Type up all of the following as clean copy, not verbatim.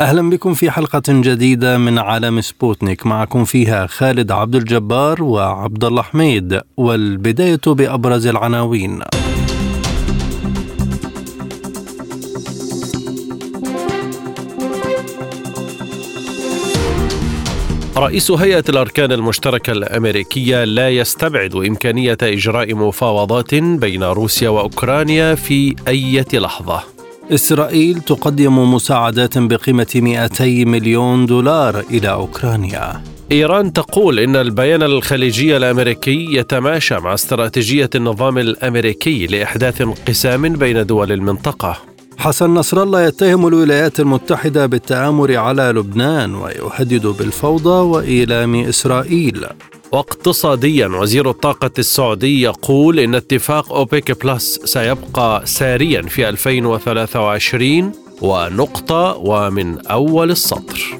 أهلا بكم في حلقة جديدة من عالم سبوتنيك، معكم فيها خالد عبد الجبار وعبد الله حميد، والبداية بأبرز العناوين. رئيس هيئة الأركان المشتركة الأمريكية لا يستبعد إمكانية إجراء مفاوضات بين روسيا وأوكرانيا في أي لحظة. إسرائيل تقدم مساعدات بقيمة 200 مليون دولار إلى أوكرانيا. إيران تقول إن البيان الخليجي الأمريكي يتماشى مع استراتيجية النظام الأمريكي لإحداث انقسام بين دول المنطقة. حسن نصر الله يتهم الولايات المتحدة بالتآمر على لبنان ويهدد بالفوضى وإيلام إسرائيل. واقتصاديا، وزير الطاقة السعودي يقول إن اتفاق أوبك+ سيبقى ساريا في 2023 ونقطة ومن أول السطر.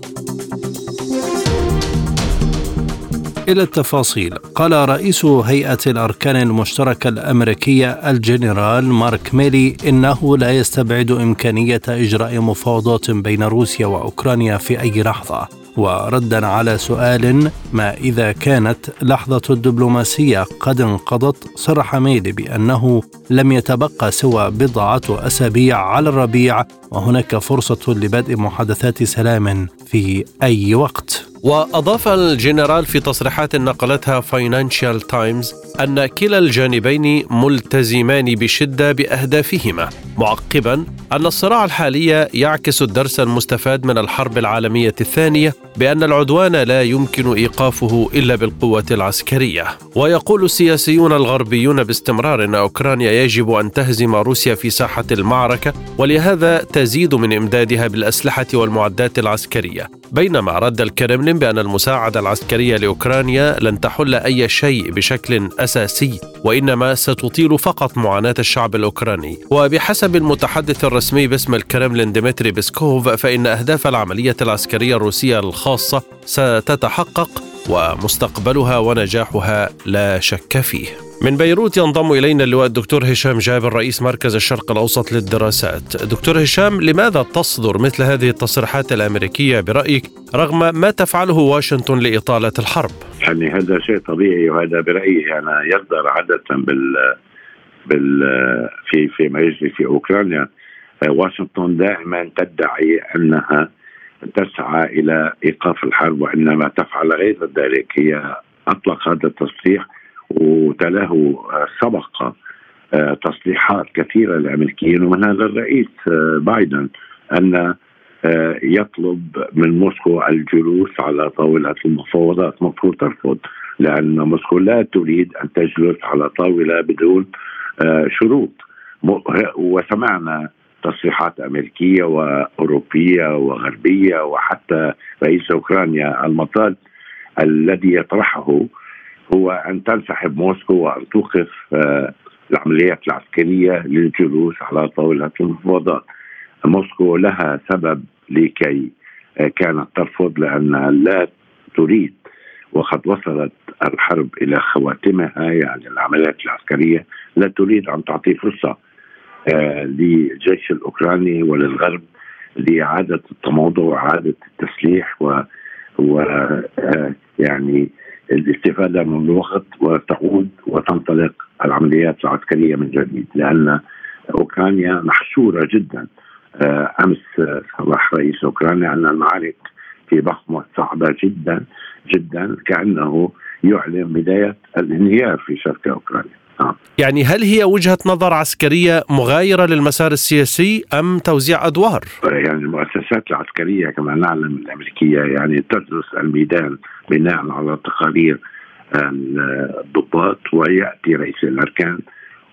إلى التفاصيل. قال رئيس هيئة الأركان المشتركة الأمريكية الجنرال مارك ميلي إنه لا يستبعد إمكانية إجراء مفاوضات بين روسيا وأوكرانيا في أي لحظة، وردا على سؤال ما إذا كانت لحظة الدبلوماسية قد انقضت، صرح ميلي بأنه لم يتبقى سوى بضعة أسابيع على الربيع وهناك فرصة لبدء محادثات سلام في أي وقت. وأضاف الجنرال في تصريحات نقلتها فاينانشال تايمز أن كلا الجانبين ملتزمان بشدة بأهدافهما، معقبا أن الصراع الحالي يعكس الدرس المستفاد من الحرب العالمية الثانية بأن العدوان لا يمكن إيقافه إلا بالقوة العسكرية. ويقول السياسيون الغربيون باستمرار أن أوكرانيا يجب أن تهزم روسيا في ساحة المعركة، ولهذا تزيد من إمدادها بالأسلحة والمعدات العسكرية، بينما رد الكرملين بأن المساعدة العسكرية لأوكرانيا لن تحل أي شيء بشكل أساسي، وإنما ستطيل فقط معاناة الشعب الأوكراني. وبحسب المتحدث الرسمي باسم الكرملين ديمتري بيسكوف، فإن أهداف العملية العسكرية الروسية الخاصة ستتحقق، ومستقبلها ونجاحها لا شك فيه. من بيروت ينضم إلينا اللواء الدكتور هشام جابر، رئيس مركز الشرق الأوسط للدراسات. دكتور هشام، لماذا تصدر مثل هذه التصريحات الأمريكية برأيك رغم ما تفعله واشنطن لإطالة الحرب؟ يعني هذا شيء طبيعي، وهذا برأيي أنا يقدر عادة في ما يجري في أوكرانيا. واشنطن دائما تدعي أنها تسعى إلى إيقاف الحرب، وإنما تفعل غير ذلك. هي أطلق هذا التصريح وتله سبق تصريحات كثيرة للأمريكيين، ومنها للرئيس بايدن، أن يطلب من موسكو الجلوس على طاولة المفاوضات. مفروض ترفض، لأن موسكو لا تريد أن تجلس على طاولة بدون شروط. وسمعنا تصريحات أمريكية وأوروبية وغربية، وحتى رئيس أوكرانيا. المطال الذي يطرحه هو أن تنسحب موسكو وأن توقف العمليات العسكرية للجلوس على طاولة المفاوضات. موسكو لها سبب لكي كانت ترفض، لأنها لا تريد، وقد وصلت الحرب إلى خواتمها، يعني العمليات العسكرية، لا تريد أن تعطي فرصة للجيش الأوكراني وللغرب لإعادة التموضع وإعادة التسليح يعني الاستفادة من الوقت، وتعود وتنطلق العمليات العسكرية من جديد، لأن أوكرانيا محشورة جدا. أمس صرح رئيس أوكرانيا أن المعارك في بخمة صعبة جدا جدا، كأنه يعلن بداية الانهيار في شرق أوكرانيا. يعني هل هي وجهة نظر عسكرية مغايرة للمسار السياسي أم توزيع أدوار؟ يعني المؤسسات العسكرية كما نعلم الأمريكية يعني تدرس الميدان بناء على تقارير الضباط، ويأتي رئيس الأركان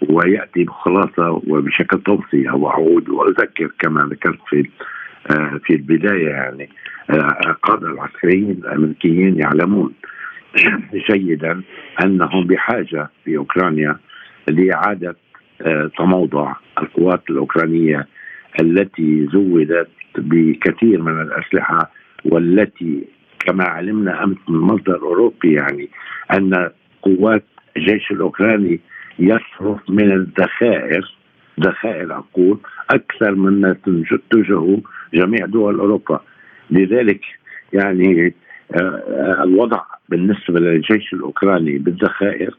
ويأتي بخلاصة وبشكل توصية وعود. وأذكر كما ذكرت في البداية، يعني قادة العسكريين الأمريكيين يعلمون جيدا أنهم بحاجة في أوكرانيا لإعادة تموضع القوات الأوكرانية التي زودت بكثير من الأسلحة، والتي كما علمنا أمس من مصدر أوروبي يعني أن قوات الجيش الأوكراني يصرف من الذخائر، ذخائر أقول، أكثر مما تنتجه جميع دول أوروبا. لذلك يعني الوضع بالنسبة للجيش الأوكراني بالذخائر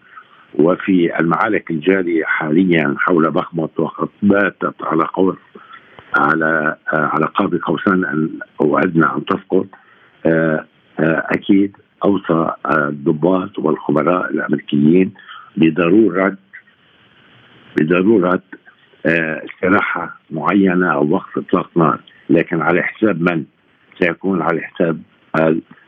وفي المعارك الجارية حاليا حول بخمط وقد باتت على قاب قوسين أو أدنى أن تسقط، أكيد أوصى الضباط والخبراء الأمريكيين بضرورة استراحة معينة أو وقت إطلاق نار، لكن على حساب من؟ سيكون على حساب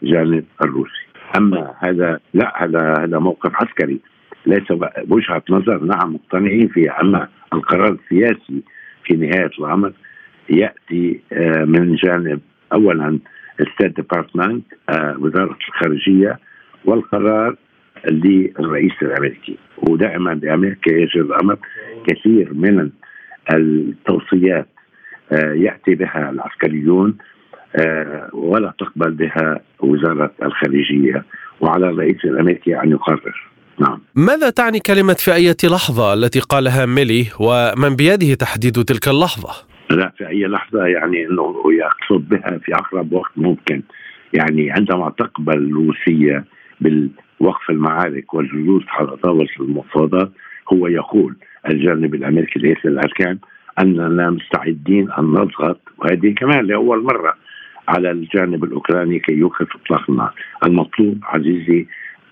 الجانب الروسي. أما هذا لا، هذا موقف عسكري ليس وجهة نظر، نعم مقتنعين فيها، أما القرار السياسي في نهاية الأمر يأتي من جانب أولا الستيت ديبارتمنت، وزارة الخارجية، والقرار للرئيس الأمريكي. ودائما بأمريكا يجري الأمر كثير من التوصيات يأتي بها العسكريون ولا تقبل بها وزارة الخارجية، وعلى الرئيس الأمريكي أن يقرر. نعم. ماذا تعني كلمة في أي لحظة التي قالها ميلي، ومن بيده تحديد تلك اللحظة؟ لا، في أي لحظة يعني أنه يقصد بها في أقرب وقت ممكن، يعني عندما تقبل روسيا بالوقف المعارك والجلوس على طاولة المفاوضات. هو يقول الجانب الأمريكي ليس الأركان أننا مستعدين أن نضغط، وهذه كمان لأول مرة، على الجانب الأوكراني كي يوقف إطلاق النار. المطلوب عزيزي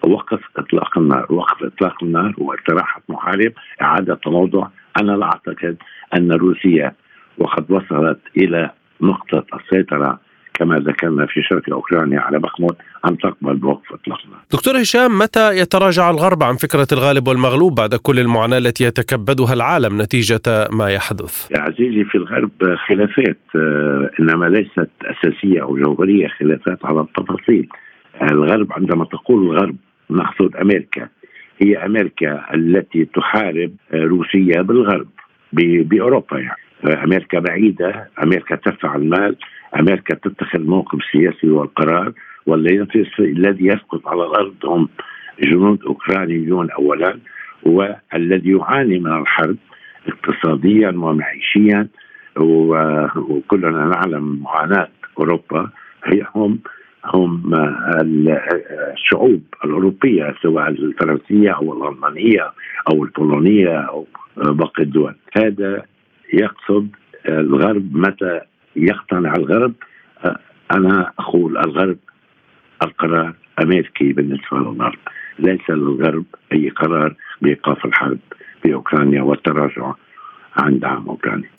وقف إطلاق النار، وقف إطلاق النار واستراحة محارب، إعادة تموضع. أنا لا أعتقد أن روسيا وقد وصلت إلى نقطة السيطرة كما ذكرنا في شرق أوكرانيا على بخمود أن تقبل بوقف إطلاق النار. دكتور هشام، متى يتراجع الغرب عن فكرة الغالب والمغلوب بعد كل المعاناة التي يتكبدها العالم نتيجة ما يحدث؟ يا عزيزي، في الغرب خلافات إنما ليست أساسية أو جوهرية، خلافات على التفاصيل. الغرب، عندما تقول الغرب نقصد أمريكا، هي أمريكا التي تحارب روسيا بالغرب بأوروبا. يعني أمريكا بعيدة، أمريكا تدفع المال، أمريكا تتخذ موقف سياسي والقرار، والذي يسقط على الأرض هم جنود أوكرانيون أولا، والذي يعاني من الحرب اقتصاديا ومعيشيا، وكلنا نعلم معاناة أوروبا. هي هم الشعوب الأوروبية سواء الفرنسية أو الألمانية أو البولونية أو باقي الدول. هذا يقصد الغرب. متى يقتنع الغرب؟ أنا أقول الغرب القرار أمريكي بالنسبة للغرب، ليس للغرب أي قرار بإيقاف الحرب في أوكرانيا والتراجع عن دعم أوكرانيا.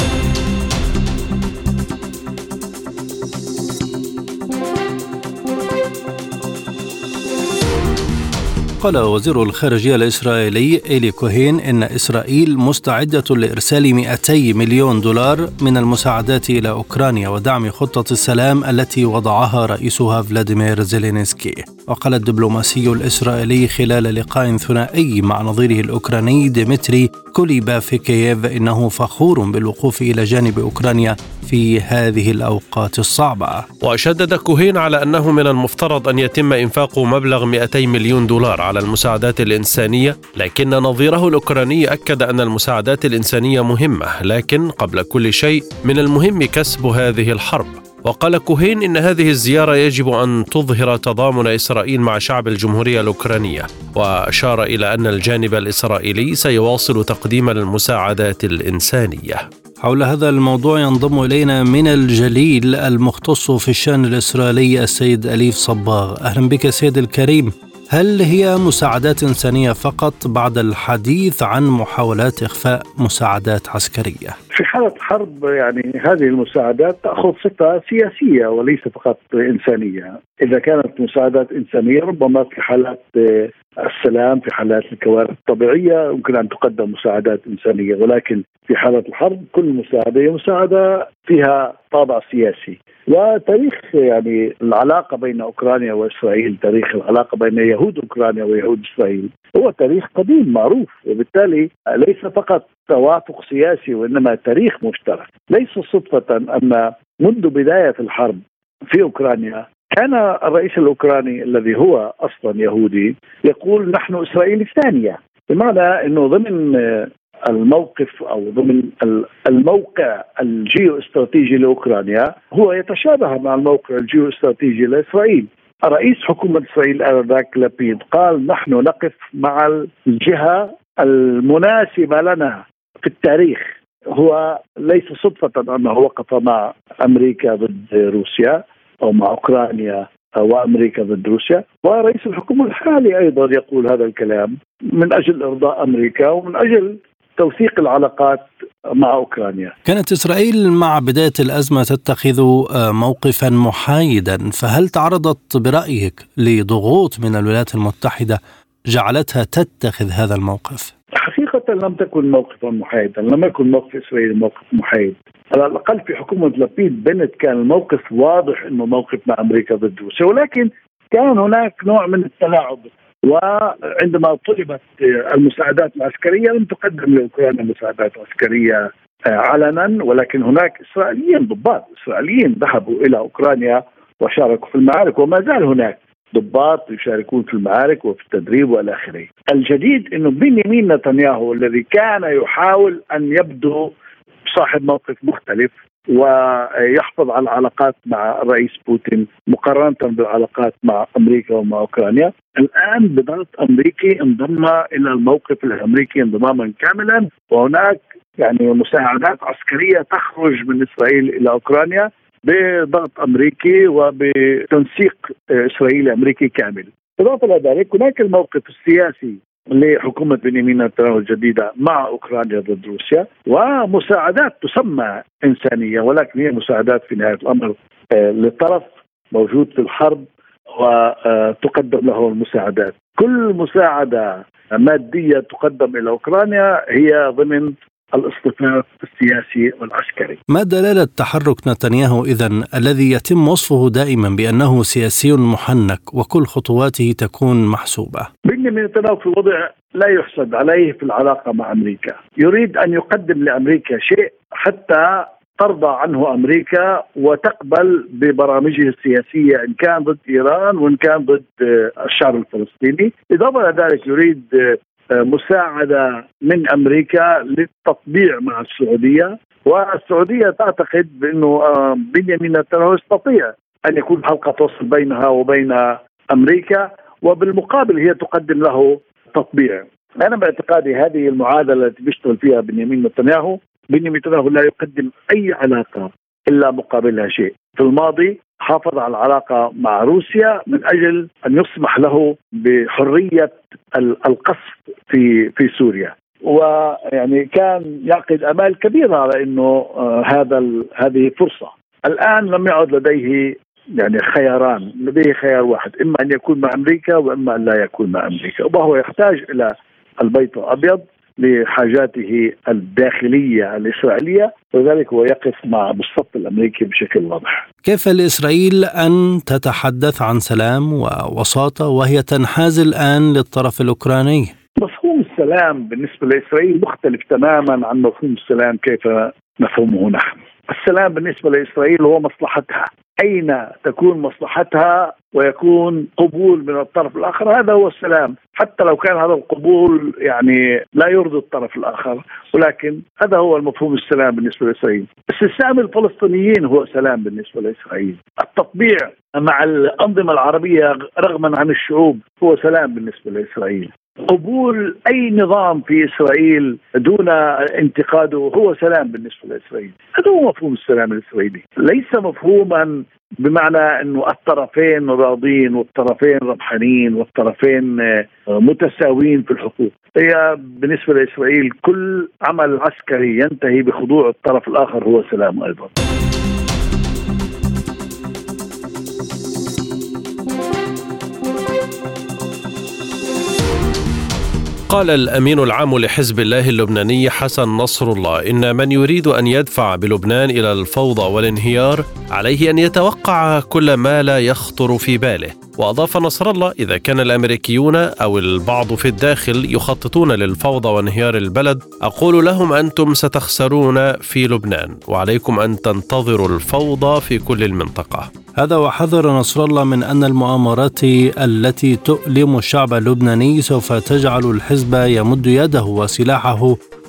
قال وزير الخارجية الإسرائيلي إيلي كوهين إن إسرائيل مستعدة لإرسال 200 مليون دولار من المساعدات إلى أوكرانيا ودعم خطة السلام التي وضعها رئيسها فلاديمير زيلينسكي. وقال الدبلوماسي الإسرائيلي خلال لقاء ثنائي مع نظيره الأوكراني ديمتري كوليبا في كييف إنه فخور بالوقوف إلى جانب أوكرانيا في هذه الأوقات الصعبة. وشدد كوهين على أنه من المفترض أن يتم إنفاق مبلغ 200 مليون دولار على المساعدات الإنسانية، لكن نظيره الأوكراني أكد أن المساعدات الإنسانية مهمة، لكن قبل كل شيء من المهم كسب هذه الحرب. وقال كوهين إن هذه الزيارة يجب أن تظهر تضامن إسرائيل مع شعب الجمهورية الأوكرانية، وأشار إلى أن الجانب الإسرائيلي سيواصل تقديم المساعدات الإنسانية. حول هذا الموضوع ينضم إلينا من الجليل المختص في الشأن الإسرائيلي السيد أليف صباغ. أهلا بك سيد الكريم. هل هي مساعدات إنسانية فقط بعد الحديث عن محاولات إخفاء مساعدات عسكرية؟ في حالة حرب يعني هذه المساعدات تأخذ صفة سياسية وليس فقط إنسانية. إذا كانت مساعدات إنسانية ربما في حالات السلام في حالات الكوارث الطبيعية يمكن أن تقدم مساعدات إنسانية، ولكن في حالة الحرب كل مساعدة هي مساعدة فيها طابع سياسي. وتاريخ يعني العلاقة بين أوكرانيا وإسرائيل، تاريخ العلاقة بين يهود أوكرانيا ويهود إسرائيل هو تاريخ قديم معروف، وبالتالي ليس فقط توافق سياسي وإنما تاريخ مشترك. ليس صدفة أن منذ بداية الحرب في أوكرانيا كان الرئيس الأوكراني الذي هو أصلا يهودي يقول نحن إسرائيل الثانية، بمعنى أنه ضمن الموقف أو ضمن الموقع الجيو استراتيجي لأوكرانيا هو يتشابه مع الموقع الجيو استراتيجي لإسرائيل. رئيس حكومة إسرائيل آنذاك لابيد قال نحن نقف مع الجهة المناسبة لنا في التاريخ. هو ليس صدفة أنه وقف مع أمريكا ضد روسيا أو مع أوكرانيا وأمريكا ضد روسيا، ورئيس الحكومة الحالي أيضا يقول هذا الكلام من أجل إرضاء أمريكا ومن أجل توثيق العلاقات مع أوكرانيا. كانت إسرائيل مع بداية الأزمة تتخذ موقفا محايدا، فهل تعرضت برأيك لضغوط من الولايات المتحدة جعلتها تتخذ هذا الموقف؟ حقيقة لم تكن موقفا محايدا، لم يكن موقف إسرائيل موقف محايد. على الأقل في حكومة لابيد بنت كان الموقف واضح أنه موقف مع أمريكا ضد روسيا، ولكن كان هناك نوع من التلاعب. وعندما طلبت المساعدات العسكرية لم تقدم لأوكرانيا مساعدات عسكرية علنا، ولكن هناك إسرائيليين ضباط إسرائيليين ذهبوا إلى أوكرانيا وشاركوا في المعارك، وما زال هناك ضباط يشاركون في المعارك وفي التدريب والى اخره. الجديد انه بنيامين نتنياهو الذي كان يحاول ان يبدو صاحب موقف مختلف ويحفظ على العلاقات مع الرئيس بوتين مقارنة بالعلاقات مع أمريكا ومع أوكرانيا، الآن بضغط أمريكي انضم إلى الموقف الأمريكي انضماما كاملا، وهناك يعني مساعدات عسكرية تخرج من إسرائيل إلى أوكرانيا بضغط أمريكي وبتنسيق إسرائيلي أمريكي كامل. إضافة إلى ذلك هناك الموقف السياسي لحكومة بنيامين نتنياهو الجديدة مع أوكرانيا ضد روسيا، ومساعدات تسمى إنسانية ولكن هي مساعدات في نهاية الأمر لطرف موجود في الحرب وتقدم له المساعدات. كل مساعدة مادية تقدم إلى أوكرانيا هي ضمن الاصطفاف السياسي والعسكري. ما دلالة تحرك نتنياهو إذن الذي يتم وصفه دائما بأنه سياسي محنك وكل خطواته تكون محسوبة؟ بنيامين نتنياهو في وضع لا يحسد عليه في العلاقة مع أمريكا، يريد أن يقدم لأمريكا شيء حتى ترضى عنه أمريكا وتقبل ببرامجه السياسية إن كان ضد إيران وإن كان ضد الشعب الفلسطيني. إضافة إلى ذلك يريد مساعدة من أمريكا للتطبيع مع السعودية، والسعودية تعتقد بأنه بنيامين نتنياهو يستطيع أن يكون حلقة وصل بينها وبين أمريكا، وبالمقابل هي تقدم له تطبيع. أنا باعتقادي هذه المعادلة التي بيشتغل فيها بنيامين نتنياهو لا يقدم أي علاقة إلا مقابلها شيء. في الماضي حافظ على العلاقة مع روسيا من أجل أن يسمح له بحرية القصف في سوريا، ويعني كان يعقد أمال كبيرة على أنه هذه فرصة. الآن لم يعد لديه يعني خياران، لديه خيار واحد، إما أن يكون مع أمريكا وإما أن لا يكون مع أمريكا، وهو يحتاج إلى البيت الأبيض لحاجاته الداخلية الإسرائيلية، وذلك هو يقف مع السطح الأمريكي بشكل واضح. كيف لإسرائيل أن تتحدث عن سلام ووساطة وهي تنحاز الآن للطرف الأوكراني؟ مفهوم السلام بالنسبة لإسرائيل مختلف تماما عن مفهوم السلام كيف نفهمه نحن. السلام بالنسبة لإسرائيل هو مصلحتها، أين تكون مصلحتها ويكون قبول من الطرف الآخر، هذا هو السلام، حتى لو كان هذا القبول يعني لا يرضي الطرف الآخر، ولكن هذا هو المفهوم السلام بالنسبة لإسرائيل. استسلام الفلسطينيين هو سلام بالنسبة لإسرائيل، التطبيع مع الأنظمة العربية رغما عن الشعوب هو سلام بالنسبة لإسرائيل، قبول أي نظام في إسرائيل دون انتقاده هو سلام بالنسبة لإسرائيل. هذا هو مفهوم السلام الإسرائيلي، ليس مفهوما بمعنى أنه الطرفين راضين والطرفين ربحانين والطرفين متساويين في الحقوق. هي بالنسبة لإسرائيل كل عمل عسكري ينتهي بخضوع الطرف الآخر هو سلام أيضا. قال الأمين العام لحزب الله اللبناني حسن نصر الله إن من يريد أن يدفع بلبنان إلى الفوضى والانهيار عليه أن يتوقع كل ما لا يخطر في باله. وأضاف نصر الله إذا كان الأمريكيون أو البعض في الداخل يخططون للفوضى وانهيار البلد أقول لهم أنتم ستخسرون في لبنان وعليكم أن تنتظروا الفوضى في كل المنطقة. هذا وحذر نصر الله من أن المؤامرات التي تؤلم الشعب اللبناني سوف تجعل الحزب يمد يده وسلاحه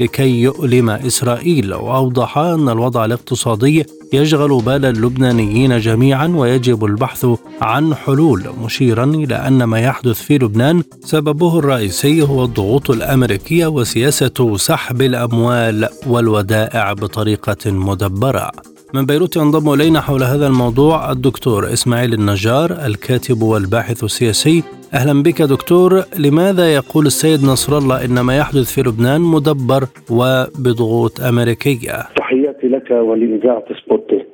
لكي يؤلم إسرائيل، وأوضح أن الوضع الاقتصادي يشغل بال اللبنانيين جميعا ويجب البحث عن حلول، مشيرا إلى أن ما يحدث في لبنان سببه الرئيسي هو الضغوط الأمريكية وسياسة سحب الأموال والودائع بطريقة مدبرة. من بيروت ينضم إلينا حول هذا الموضوع الدكتور إسماعيل النجار الكاتب والباحث السياسي. أهلا بك دكتور. لماذا يقول السيد نصر الله إن ما يحدث في لبنان مدبر وبضغوط أمريكية؟ تحياتي لك ولإذاعة سبوتنيك.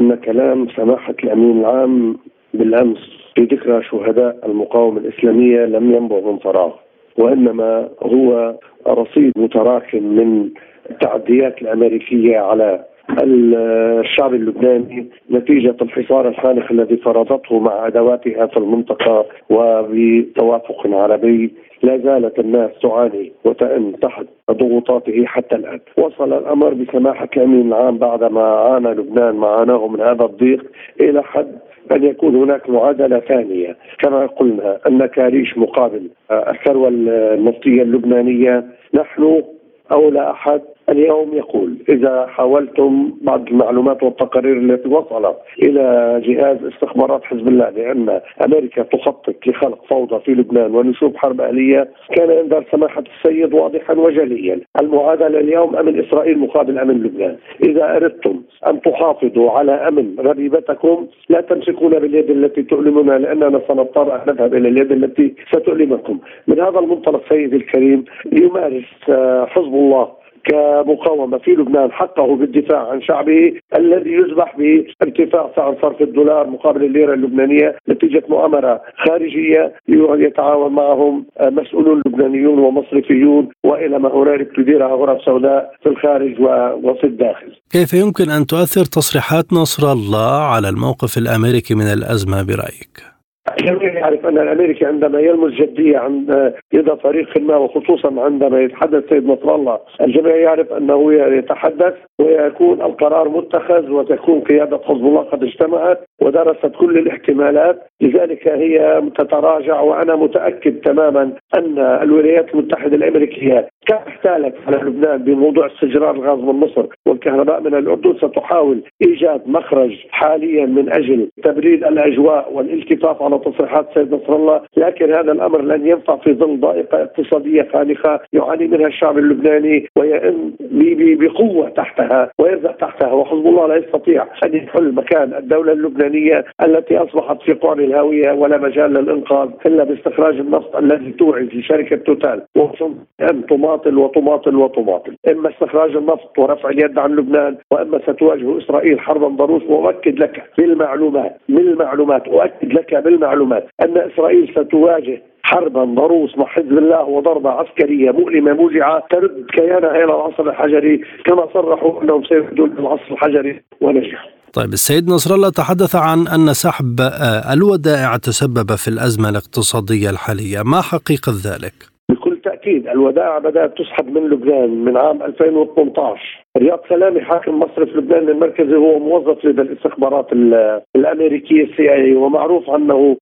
أن كلام سماحة الأمين العام بالأمس في ذكرى شهداء المقاومة الإسلامية لم ينبع من فراغ، وإنما هو رصيد متراكم من التعديات الأمريكية على الشعب اللبناني نتيجة الحصار الحانق الذي فرضته مع أدواتها في المنطقة، وبتوافق عربي لا زالت الناس تعاني وتأن تحت ضغوطاته حتى الآن. وصل الأمر بسماحة الأمين العام بعدما عانى لبنان ما عاناه من هذا الضيق إلى حد أن يكون هناك معادلة ثانية. كما قلنا أن كاريش مقابل الثروة النفطية اللبنانية، نحن أولى أحد اليوم يقول إذا حاولتم بعض المعلومات والتقارير التي وصلت إلى جهاز استخبارات حزب الله لأن أمريكا تخطط لخلق فوضى في لبنان ونشوب حرب أهلية، كان إنذار سماحة السيد واضحا وجليا. المعادلة اليوم أمن إسرائيل مقابل أمن لبنان. إذا أردتم أن تحافظوا على أمن ربيبتكم لا تمسكون باليد التي تؤلمنا، لأننا سنضطر أن نذهب إلى اليد التي ستؤلمكم. من هذا المنطلق سيدي الكريم يمارس حزب الله كمقاومة في لبنان حقه بالدفاع عن شعبه الذي يذبح بارتفاع سعر صرف الدولار مقابل الليرة اللبنانية نتيجة مؤامرة خارجية يتعاون معهم مسؤولون لبنانيون ومصرفيون وإلى ما هنالك تديرها غرف سوداء في الخارج وفي الداخل. كيف يمكن أن تؤثر تصريحات نصر الله على الموقف الأمريكي من الأزمة برأيك؟ الجميع يعرف أن الأمريكي عندما يلمس جدية عند يد فريق ما، وخصوصا عندما يتحدث سيد نصر الله، الجميع يعرف أنه يتحدث ويكون القرار متخذ وتكون قيادة حزب الله قد اجتمعت ودرست كل الاحتمالات، لذلك هي تتراجع. وأنا متأكد تماما أن الولايات المتحدة الأمريكية كاحتالت على لبنان بموضوع استجرار الغاز من مصر والكهرباء من الأردن ستحاول إيجاد مخرج حاليا من أجل تبريد الأجواء والالتفاف على تصريحات سيد نصر الله، لكن هذا الأمر لن ينفع في ظل ضائقة اقتصادية خانقة يعاني منها الشعب اللبناني ويئن بقوة تحتها ويرزع تحتها. وحزب الله لا يستطيع أن يحل مكان الدولة اللبنانية التي أصبحت في قعر الهاوية ولا مجال للإنقاذ إلا باستخراج النفط الذي توعد لشركة توتال أن تماطل وتماطل وتماطل. إما استخراج النفط ورفع اليد عن لبنان، وإما ستواجه إسرائيل حربا ضروس. وأؤكد لك بالمعلومات أؤكد لك بالمعلومات أن إسرائيل ستواجه حربا ضروس مع حزب الله وضربة عسكرية مؤلمة موجعة ترد كيانها إلى العصر الحجري كما صرحوا أنهم سيردون العصر الحجري ونجحوا. طيب السيد نصر الله تحدث عن أن سحب الودائع تسبب في الأزمة الاقتصادية الحالية، ما حقيقة ذلك؟ بكل تأكيد الودائع بدأت تسحب من لبنان من عام 2018 رياض سلامي حاكم مصرف لبنان المركزي هو موظف لدى الاستخبارات الامريكيه CIA، ومعروف عنه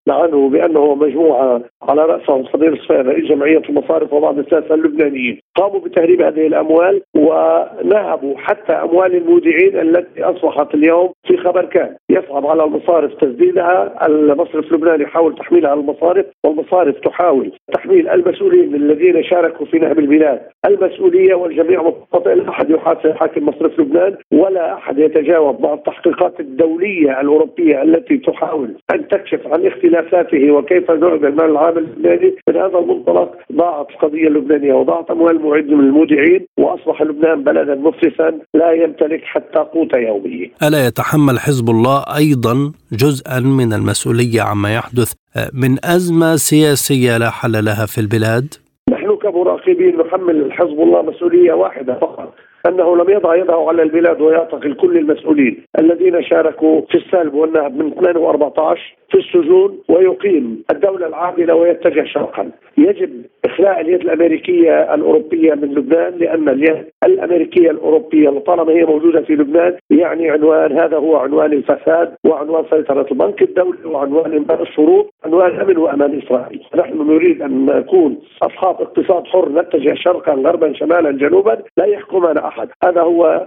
بانه مجموعه على راسهم صدير الصفير جمعيه المصارف وبعض الساسه اللبنانيين قاموا بتهريب هذه الاموال ونهبوا حتى اموال المودعين التي اصبحت اليوم في خبر كان يصعب على المصارف تسديدها. المصرف اللبناني يحاول تحميلها على المصارف، والمصارف تحاول تحميل المسؤولين الذين شاركوا في نهب البلاد المسؤوليه، والجميع متطلع لا احد يحاسب حاكم مصرف لبنان ولا أحد يتجاوب مع التحقيقات الدولية الأوروبية التي تحاول أن تكشف عن اختلافاته وكيف ذهب المال العام اللبناني. من هذا المنطلق ضاعت القضية اللبنانية وضاعت أموال معد من المودعين، وأصبح لبنان بلدا مفلسا لا يمتلك حتى قوت يومية. ألا يتحمل حزب الله أيضا جزءا من المسؤولية عما يحدث من أزمة سياسية لا حل لها في البلاد؟ نحن كمراقبين نحمل حزب الله مسؤولية واحدة فقط، أنه لم يضع يده على البلاد ويعتقل لكل المسؤولين الذين شاركوا في السلب والنهب من 2014 في السجون، ويقيم الدولة العادلة ويتجه شرقا. يجب إخلاء اليد الأمريكية الأوروبية من لبنان، لأن اليد الأمريكية الأوروبية طالما هي موجودة في لبنان يعني عنوان، هذا هو عنوان الفساد وعنوان سيطرة البنك الدولي وعنوان إنهاء الشروط، عنوان أمن وأمان إسرائيل. نحن نريد أن نكون أصحاب اقتصاد حر نتجه شرقا غربا شمالا جنوبا، لا يحكمنا أحد. هذا هو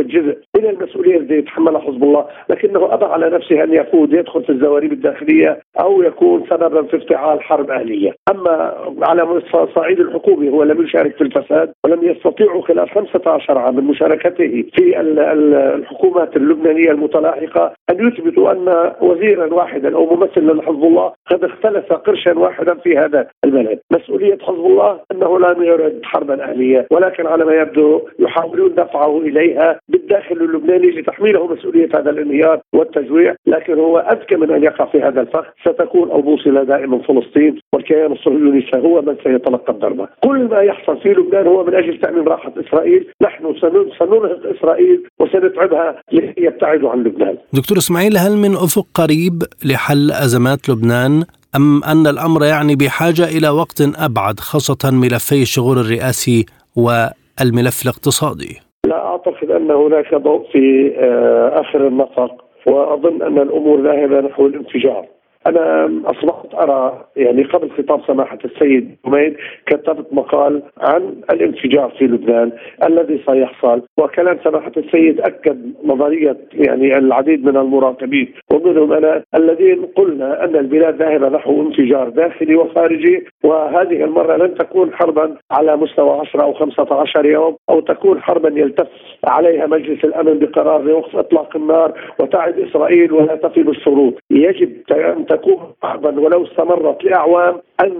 الجزء من المسؤولية الذي يتحملها حزب الله، لكنه أبى على نفسه أن يقود يدخل في الزواريب الداخلية أو يكون سببا في افتعال حرب أهلية. أما على صعيد الحكومي هو لم يشارك في الفساد، ولم يستطيعوا خلال 15 عام من مشاركته في الحكومات اللبنانية المتلاحقة أن يثبتوا أن وزيرا واحدا أو ممثلا لحزب الله قد اختلف قرشا واحدا في هذا البلد. مسؤولية حزب الله أنه لم يرد حربا أهلية، ولكن على ما يبدو يحاولون دفعه إليها بالداخل اللبناني لتحميله مسؤولية هذا الانهيار والتجويع، لكن هو أذكى من أن يقع في هذا الفخ. ستكون البوصلة دائما فلسطين، والكيان الصهيوني هو من سيتلقى الضربة. كل ما يحصل في لبنان هو من أجل تأمين راحة إسرائيل. نحن سننهض إسرائيل وسنتعبها ليبتعدوا عن لبنان. دكتور إسماعيل، هل من أفق قريب لحل أزمات لبنان؟ أم أن الأمر يعني بحاجة إلى وقت أبعد، خاصة ملفي الشغل الرئاسي والملف الاقتصادي؟ لا أعتقد أن هناك ضوء في آخر النفق، وأظن أن الأمور ذاهبة نحو الانفجار. أنا أصبحت أرى قبل خطاب سماحة السيد بومين كتبت مقال عن الانفجار في لبنان الذي سيحصل، وكلام سماحة السيد أكد نظرية العديد من المراقبين ومنهم أنا الذين قلنا أن البلاد ذاهبة نحو انفجار داخلي وخارجي، وهذه المرة لن تكون حربا على مستوى 10 أو 15 يوم، أو تكون حربا يلتف عليها مجلس الأمن بقرار لوقف إطلاق النار وتعد إسرائيل ولا تفي بالشروط. يجب أن تكون حربا ولو استمرت لأعوام أن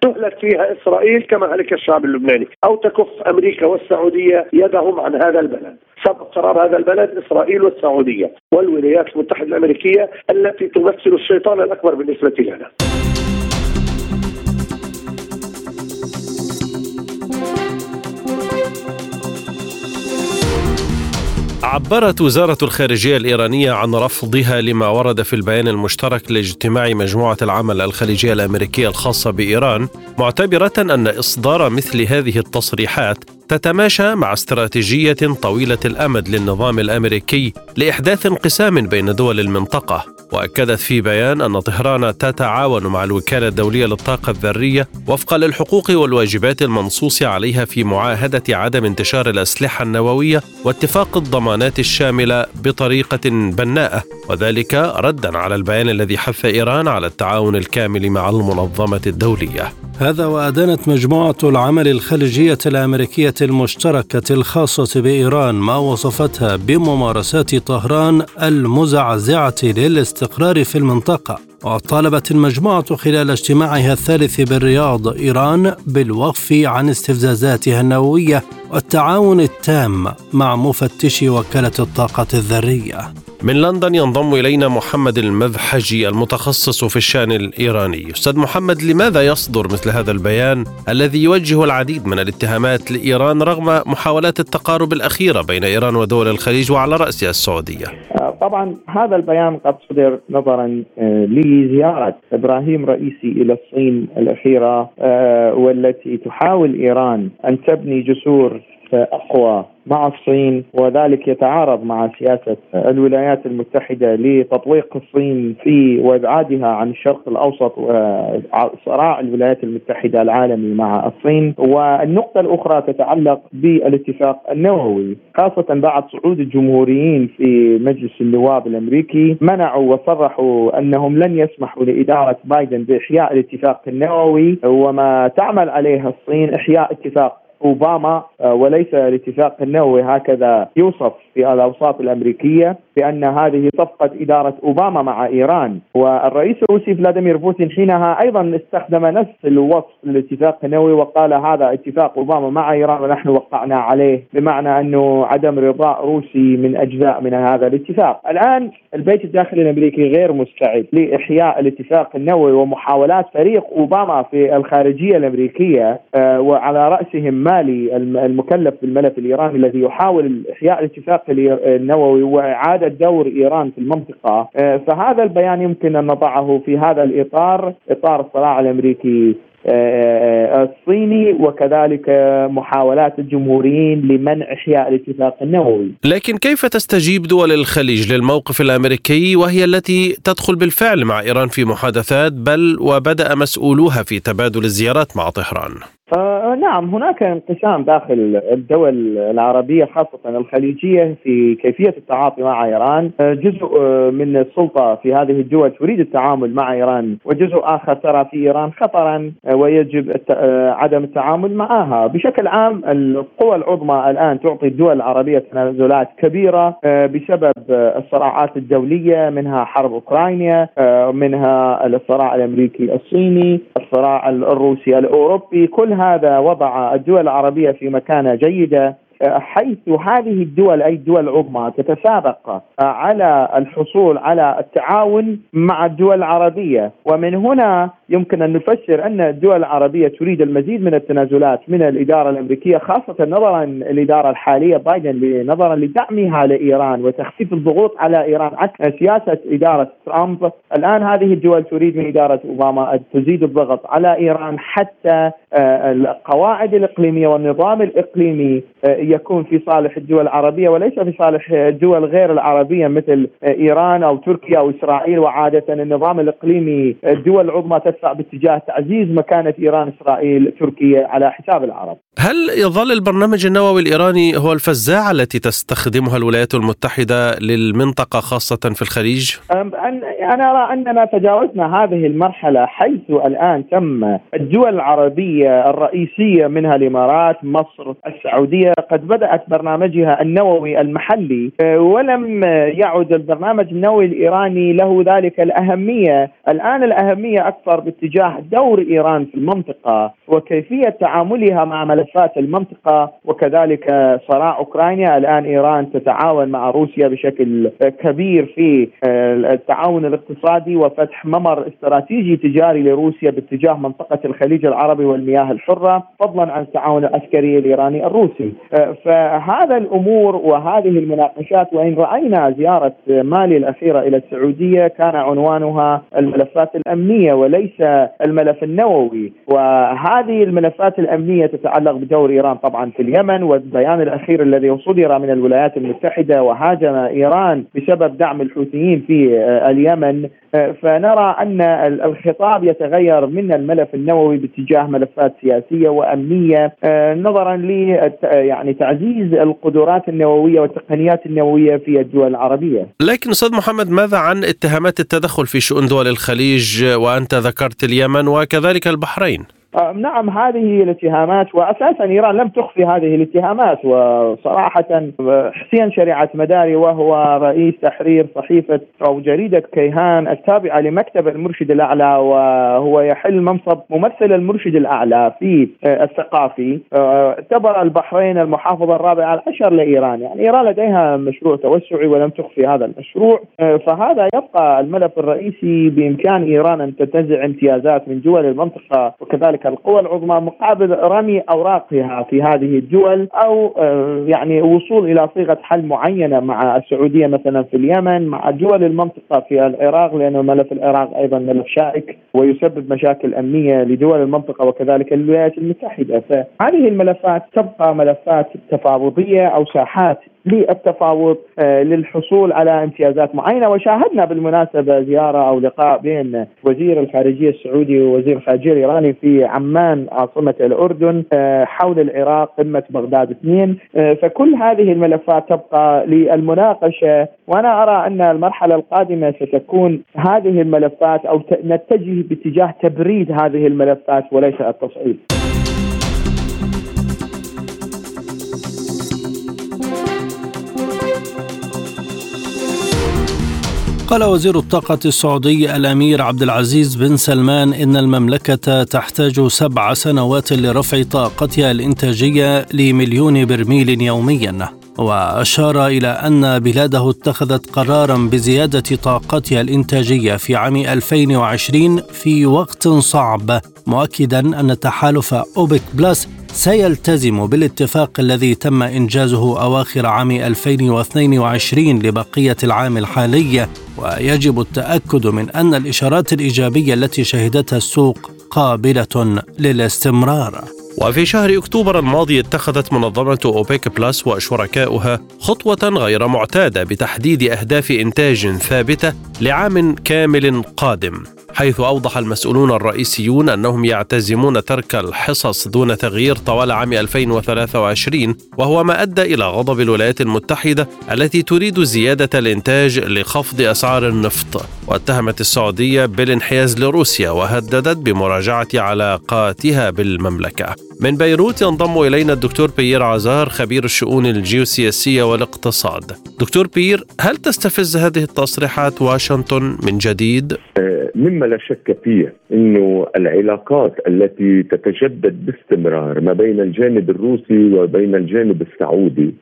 تهلك فيها إسرائيل كما هلك الشعب اللبناني، أو تكف أمريكا والسعودية يدهم عن هذا البلد. سبب قرار هذا البلد إسرائيل والسعودية والولايات المتحدة الأمريكية التي تمثل الشيطان الأكبر بالنسبة لنا. عبرت وزارة الخارجية الإيرانية عن رفضها لما ورد في البيان المشترك لاجتماع مجموعة العمل الخليجية الأمريكية الخاصة بإيران، معتبرة أن إصدار مثل هذه التصريحات تتماشى مع استراتيجية طويلة الأمد للنظام الأمريكي لإحداث انقسام بين دول المنطقة. وأكدت في بيان أن طهران تتعاون مع الوكالة الدولية للطاقة الذرية وفقا للحقوق والواجبات المنصوص عليها في معاهدة عدم انتشار الأسلحة النووية واتفاق الضمانات الشاملة بطريقة بناءة، وذلك ردا على البيان الذي حث إيران على التعاون الكامل مع المنظمة الدولية. هذا وأدانت مجموعة العمل الخليجية الأمريكية المشتركة الخاصة بإيران ما وصفتها بممارسات طهران المزعزعة للاستقرار في المنطقة. وطالبت المجموعة خلال اجتماعها الثالث بالرياض إيران بالوقف عن استفزازاتها النووية والتعاون التام مع مفتشي وكالة الطاقة الذرية. من لندن ينضم إلينا محمد المذحجي المتخصص في الشأن الإيراني. أستاذ محمد، لماذا يصدر مثل هذا البيان الذي يوجه العديد من الاتهامات لإيران رغم محاولات التقارب الأخيرة بين إيران ودول الخليج وعلى رأسها السعودية؟ طبعا هذا البيان قد صدر نظرا لزيارة إبراهيم رئيسي إلى الصين الأخيرة، والتي تحاول إيران أن تبني جسور أقوى مع الصين، وذلك يتعارض مع سياسة الولايات المتحدة لتطويق الصين في وابعادها عن الشرق الأوسط وصراع الولايات المتحدة العالمي مع الصين. والنقطة الأخرى تتعلق بالاتفاق النووي، خاصة بعد صعود الجمهوريين في مجلس النواب الأمريكي منعوا وصرحوا أنهم لن يسمحوا لإدارة بايدن بإحياء الاتفاق النووي، وما تعمل عليها الصين إحياء اتفاق أوباما وليس الاتفاق النووي. هكذا يوصف في الأوساط الأمريكية بأن هذه صفقة إدارة أوباما مع إيران. والرئيس الروسي فلاديمير بوتين حينها أيضا استخدم نفس الوصف للاتفاق النووي وقال هذا اتفاق أوباما مع إيران ونحن وقعنا عليه، بمعنى أنه عدم رضاء روسي من أجزاء من هذا الاتفاق. الآن البيت الداخلي الأمريكي غير مستعد لإحياء الاتفاق النووي، ومحاولات فريق أوباما في الخارجية الأمريكية وعلى رأسهم مالي المكلف بالملف الإيراني الذي يحاول إحياء الاتفاق النووي وإعادة دور إيران في المنطقة. فهذا البيان يمكن أن نضعه في هذا الإطار، إطار الصراع الأمريكي الصيني وكذلك محاولات الجمهوريين لمنع إحياء الاتفاق النووي. لكن كيف تستجيب دول الخليج للموقف الأمريكي وهي التي تدخل بالفعل مع إيران في محادثات، بل وبدأ مسؤولوها في تبادل الزيارات مع طهران؟ نعم، هناك انقسام داخل الدول العربية خاصة الخليجية في كيفية التعاطي مع إيران. جزء من السلطة في هذه الدول تريد التعامل مع إيران، وجزء آخر ترى في إيران خطرا ويجب عدم التعامل معها. بشكل عام القوى العظمى الآن تعطي الدول العربية تنازلات كبيرة بسبب الصراعات الدولية، منها حرب أوكرانيا، منها الصراع الأمريكي الصيني، الصراع الروسي الأوروبي. كل هذا وضع الدول العربية في مكانة جيدة، حيث هذه الدول أي الدول العظمى تتسابق على الحصول على التعاون مع الدول العربية. ومن هنا يمكن أن نفسر أن الدول العربية تريد المزيد من التنازلات من الإدارة الأمريكية، خاصة نظرا الإدارة الحالية بايدن، نظرا لدعمها لإيران وتخفيف الضغوط على إيران عكس سياسة إدارة ترامب. الآن هذه الدول تريد من إدارة أوباما أن تزيد الضغط على إيران حتى القواعد الإقليمية والنظام الإقليمي يكون في صالح الدول العربية وليس في صالح الدول غير العربية مثل إيران أو تركيا أو إسرائيل. وعادة النظام الإقليمي الدول العظمى تدفع باتجاه تعزيز مكانة إيران إسرائيل تركيا على حساب العرب. هل يظل البرنامج النووي الإيراني هو الفزاعة التي تستخدمها الولايات المتحدة للمنطقة خاصة في الخليج؟ أنا أرى أننا تجاوزنا هذه المرحلة، حيث الآن تم الدول العربية الرئيسية منها الإمارات، مصر، السعودية قد بدأت برنامجها النووي المحلي، ولم يعد البرنامج النووي الإيراني له ذلك الأهمية. الآن الأهمية أكثر باتجاه دور إيران في المنطقة وكيفية تعاملها مع ملفات المنطقة، وكذلك صراع أوكرانيا. الآن إيران تتعاون مع روسيا بشكل كبير في التعاون الاقتصادي وفتح ممر استراتيجي تجاري لروسيا باتجاه منطقة الخليج العربي والمياه الحرة، فضلا عن التعاون العسكري الإيراني الروسي. فهذا الأمور وهذه المناقشات، وإن رأينا زيارة مالي الأخيرة إلى السعودية كان عنوانها الملفات الأمنية وليس الملف النووي، وهذه الملفات الأمنية تتعلق بدور إيران طبعا في اليمن. والبيان الأخير الذي صدر من الولايات المتحدة وهاجم إيران بسبب دعم الحوثيين في اليمن، فنرى أن الخطاب يتغير من الملف النووي باتجاه ملفات سياسية وأمنية، نظرا تعزيز القدرات النووية والتقنيات النووية في الدول العربية. لكن أستاذ محمد، ماذا عن اتهامات التدخل في شؤون دول الخليج، وأنت ذكرت اليمن وكذلك البحرين؟ نعم، هذه الاتهامات، وأساسا إيران لم تخفي هذه الاتهامات. وصراحة حسين شريعة مداري وهو رئيس تحرير صحيفة أو جريدة كيهان التابعة لمكتب المرشد الأعلى، وهو يحل منصب ممثل المرشد الأعلى في الثقافي، اعتبر البحرين المحافظة الرابعة عشر لإيران. إيران لديها مشروع توسعي ولم تخفي هذا المشروع، فهذا يبقى الملف الرئيسي بإمكان إيران أن تنتزع امتيازات من دول المنطقة وكذلك ذلك القوى العظمى مقابل رمي أوراقها في هذه الدول أو يعني وصول إلى صيغة حل معينة مع السعودية مثلا في اليمن، مع دول المنطقة في العراق، لأنه ملف العراق أيضا ملف شائك ويسبب مشاكل أمنية لدول المنطقة وكذلك الولايات المتحدة. فهذه الملفات تبقى ملفات تفاوضية أو ساحات للتفاوض للحصول على امتيازات معينة. وشاهدنا بالمناسبة زيارة أو لقاء بين وزير الخارجية السعودي ووزير الخارجية الإيراني في عمان عاصمة الأردن حول العراق قمة بغداد 2. فكل هذه الملفات تبقى للمناقشة، وأنا أرى أن المرحلة القادمة ستكون هذه الملفات أو نتجه باتجاه تبريد هذه الملفات وليس التصعيد. قال وزير الطاقة السعودي الأمير عبد العزيز بن سلمان إن المملكة تحتاج 7 سنوات لرفع طاقتها الإنتاجية لمليون برميل يوميا، وأشار إلى أن بلاده اتخذت قرارا بزيادة طاقتها الإنتاجية في عام 2020 في وقت صعب، مؤكدا أن تحالف أوبك+ سيلتزم بالاتفاق الذي تم إنجازه أواخر عام 2022 لبقية العام الحالي، ويجب التأكد من أن الإشارات الإيجابية التي شهدتها السوق قابلة للاستمرار. وفي شهر أكتوبر الماضي اتخذت منظمة أوبك+ وشركاؤها خطوة غير معتادة بتحديد أهداف إنتاج ثابتة لعام كامل قادم، حيث أوضح المسؤولون الرئيسيون أنهم يعتزمون ترك الحصص دون تغيير طوال عام 2023، وهو ما أدى إلى غضب الولايات المتحدة التي تريد زيادة الإنتاج لخفض أسعار النفط. واتهمت السعودية بالانحياز لروسيا وهددت بمراجعة علاقاتها بالمملكة. من بيروت ينضم إلينا الدكتور بيير عزار، خبير الشؤون الجيوسياسية والاقتصاد. دكتور بيير، هل تستفز هذه التصريحات واشنطن من جديد؟ مما لا شك فيه أنه العلاقات التي تتجدد باستمرار ما بين الجانب الروسي وبين الجانب السعودي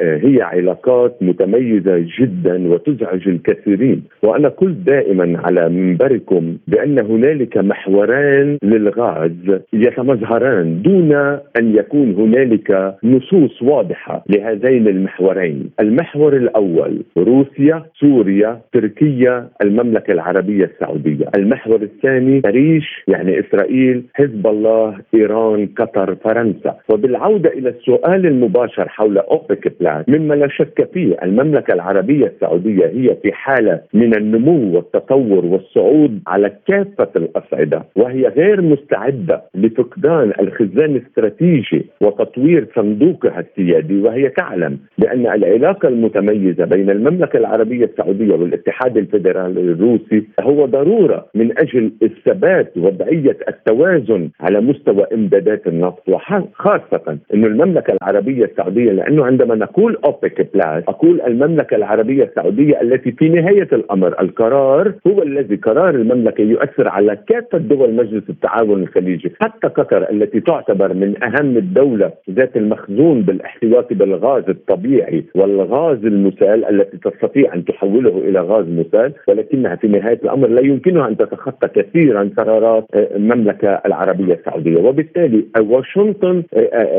هي علاقات متميزة جدا وتزعج الكثيرين. وأنا قلت دائما على منبركم بأن هنالك محوران للغاز يتمظهران دون أن يكون هنالك نصوص واضحة لهذين المحورين. المحور الأول روسيا، سوريا، تركيا، المملكة العربية السعودية. المحور الثاني تاريخ، يعني إسرائيل، حزب الله، إيران، قطر، فرنسا. وبالعودة إلى السؤال المباشر حول أوبك+، مما لا شك فيه المملكة العربية السعودية هي في حالة من النمو والتطور والصعود على كافة الأصعدة، وهي غير مستعدة لفقدان الخزان الاستراتيجي وتطوير صندوقها السيادي، وهي تعلم بأن العلاقة المتميزة بين المملكة العربية السعودية والاتحاد الفيدرالي الروسي هو ضرورة من أجل الثبات وضعية التوازن على مستوى إمدادات النفط، وخاصة أن المملكة العربية السعودية، لأنه عندما نقول أوبك+، أقول المملكة العربية السعودية التي في نهاية الأمر القرار هو الذي قرار المملكة يؤثر على كافة دول مجلس التعاون الخليجي، حتى قطر التي تعتبر من أهم الدولة ذات المخزون بالاحتواء بالغاز الطبيعي والغاز المسال التي تستطيع أن تحوله إلى غاز مسال، ولكنها في نهاية الأمر لا يمكنها أن تتخطى كثيرا قرارات المملكة العربية السعودية. وبالتالي واشنطن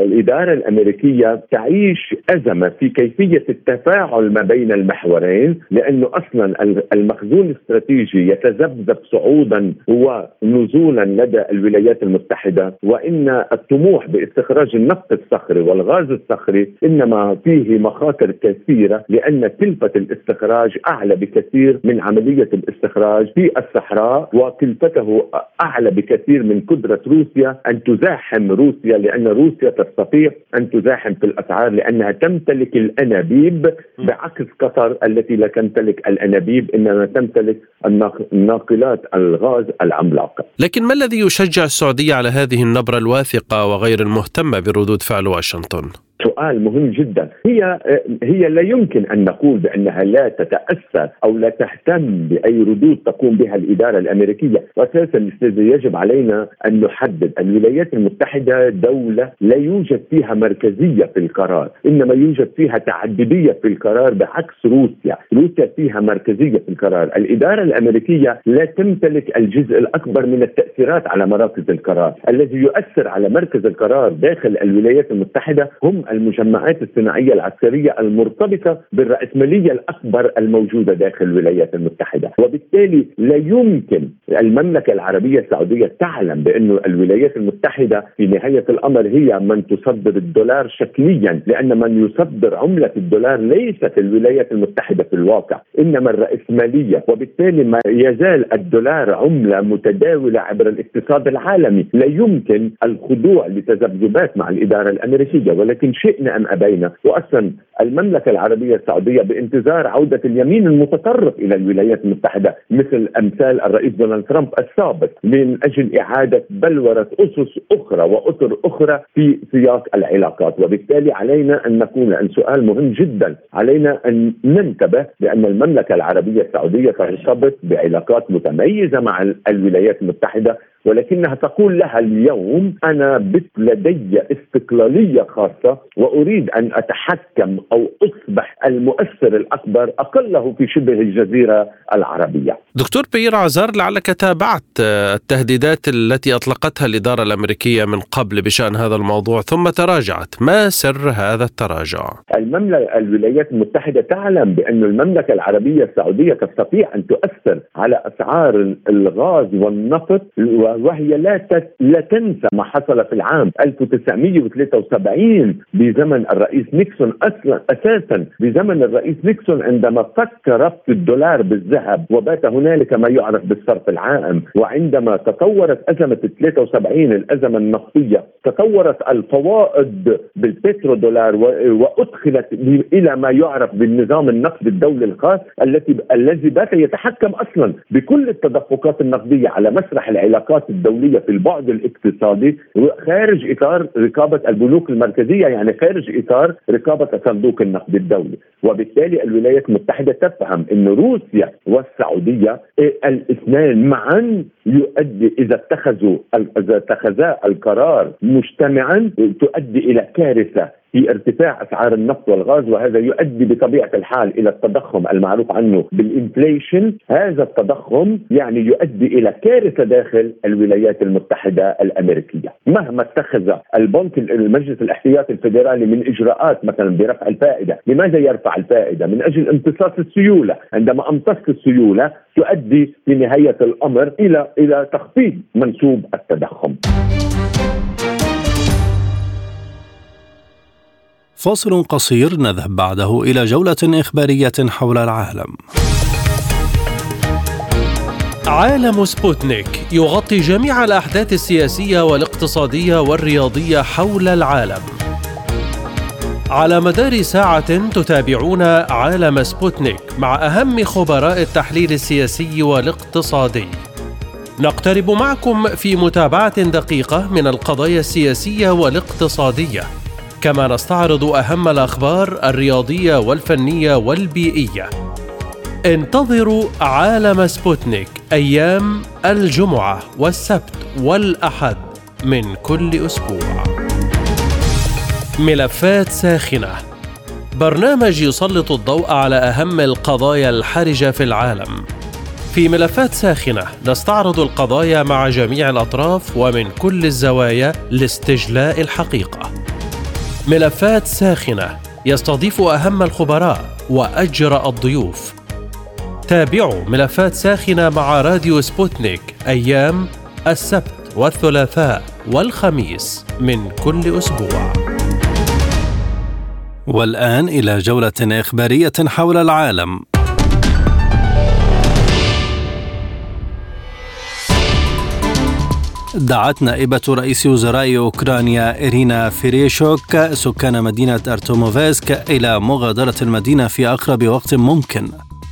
الإدارة الأمريكية تعيش أزمة في كيفية التفاعل ما بين المحورين، لأنه أصلا المخزون الاستراتيجي يتذبذب صعودا ونزولا لدى الولايات المتحدة، وإن الطموح باستخراج النفط الصخري والغاز الصخري إنما فيه مخاطر كثيرة، لأن تلفة الاستخراج أعلى بكثير من عملية الاستخراج في الصحراء، وتلفته أعلى بكثير من قدرة روسيا أن تزاحم روسيا، لأن روسيا تستطيع أن تزاحم في الأسعار لأنها تمتلك الأنابيب، بعكس قطر التي لا تمتلك الأنابيب إنما تمتلك الناقلات الغاز العملاقة. لكن ما الذي يشجع السعودية على هذه النبرة الواثقة وغير المهتمة بردود فعل واشنطن؟ سؤال مهم جدا. هي لا يمكن أن نقول بأنها لا تتأثر أو لا تهتم بأي ردود تقوم بها الإدارة الأمريكية. وأساسا يجب علينا أن نحدد الولايات المتحدة دولة لا يوجد فيها مركزية في القرار، إنما يوجد فيها تعددية في القرار بعكس روسيا. روسيا فيها مركزية في القرار، الإدارة الأمريكية لا تمتلك الجزء الأكبر من التأثيرات على مراكز القرار. الذي يؤثر على مركز القرار داخل الولايات المتحدة هم المجمعات الصناعية العسكرية المرتبطة بالرأسمالية الأكبر الموجودة داخل الولايات المتحدة، وبالتالي لا يمكن المملكة العربية السعودية تعلم بأن الولايات المتحدة في نهاية الأمر هي من تصدر الدولار شكليا، لأن من يصدر عملة الدولار ليست الولايات المتحدة في الواقع إنما الرأسمالية، وبالتالي ما يزال الدولار عملة متداولة عبر الاقتصاد العالمي. لا يمكن الخضوع لتذبذبات مع الإدارة الأمريكية، ولكن شئنا أم أبينا. وأصلا المملكة العربية السعودية بانتظار عودة اليمين المتطرف إلى الولايات المتحدة مثل أمثال الرئيس دونالد ترامب السابق من أجل إعادة بلورة أسس أخرى وأطر أخرى في سياق العلاقات. وبالتالي علينا أن نكون، أن سؤال مهم جدا، علينا أن ننتبه لأن المملكة العربية السعودية ترتبط بعلاقات متميزة مع الولايات المتحدة، ولكنها تقول لها اليوم أنا لدي استقلالية خاصة وأريد أن أتحكم أو أصبح المؤثر الأكبر أقله في شبه الجزيرة العربية. دكتور بيير عزار، لعلك تابعت التهديدات التي أطلقتها الإدارة الأمريكية من قبل بشأن هذا الموضوع ثم تراجعت، ما سر هذا التراجع؟ الولايات المتحدة تعلم بأن المملكة العربية السعودية تستطيع أن تؤثر على أسعار الغاز والنفط، وهي لا تنسى ما حصل في العام 1973 بزمن الرئيس نيكسون. أساسا بزمن الرئيس نيكسون عندما فك ربط الدولار بالذهب وبات هنالك ما يعرف بالصرف العام، وعندما تطورت أزمة 73 الأزمة النفطية تطورت الفوائد بالبترو دولار وأدخلت إلى ما يعرف بالنظام النقد الدولي الخاص الذي بات يتحكم أصلا بكل التدفقات النقدية على مسرح العلاقات الدولية في البعد الاقتصادي خارج إطار رقابة البنوك المركزية، يعني خارج إطار رقابة صندوق النقد الدولي. وبالتالي الولايات المتحدة تفهم أن روسيا والسعودية الاثنان معا يؤدي إذا اتخذا القرار مجتمعا تؤدي إلى كارثة في ارتفاع أسعار النفط والغاز، وهذا يؤدي بطبيعة الحال إلى التضخم المعروف عنه بالإنفليشن. هذا التضخم يعني يؤدي إلى كارثة داخل الولايات المتحدة الأمريكية. مهما اتخذ البنك المجلس الاحتياطي الفيدرالي من إجراءات مثلا برفع الفائدة، لماذا يرفع الفائدة؟ من أجل امتصاص السيولة. عندما امتص السيولة تؤدي في نهاية الأمر إلى تخفيض منسوب التضخم. فاصل قصير نذهب بعده إلى جولة إخبارية حول العالم. عالم سبوتنيك يغطي جميع الأحداث السياسية والاقتصادية والرياضية حول العالم. على مدار ساعة تتابعون عالم سبوتنيك مع أهم خبراء التحليل السياسي والاقتصادي. نقترب معكم في متابعة دقيقة من القضايا السياسية والاقتصادية، كما نستعرض أهم الأخبار الرياضية والفنية والبيئية. انتظروا عالم سبوتنيك أيام الجمعة والسبت والأحد من كل أسبوع. ملفات ساخنة، برنامج يسلط الضوء على أهم القضايا الحرجة في العالم. في ملفات ساخنة نستعرض القضايا مع جميع الأطراف ومن كل الزوايا لاستجلاء الحقيقة. ملفات ساخنة يستضيف أهم الخبراء وأجرأ الضيوف. تابعوا ملفات ساخنة مع راديو سبوتنيك أيام السبت والثلاثاء والخميس من كل أسبوع. والآن إلى جولة إخبارية حول العالم. دعت نائبة رئيس وزراء أوكرانيا إيرينا فيريشوك سكان مدينة أرتوموفسك إلى مغادرة المدينة في أقرب وقت ممكن،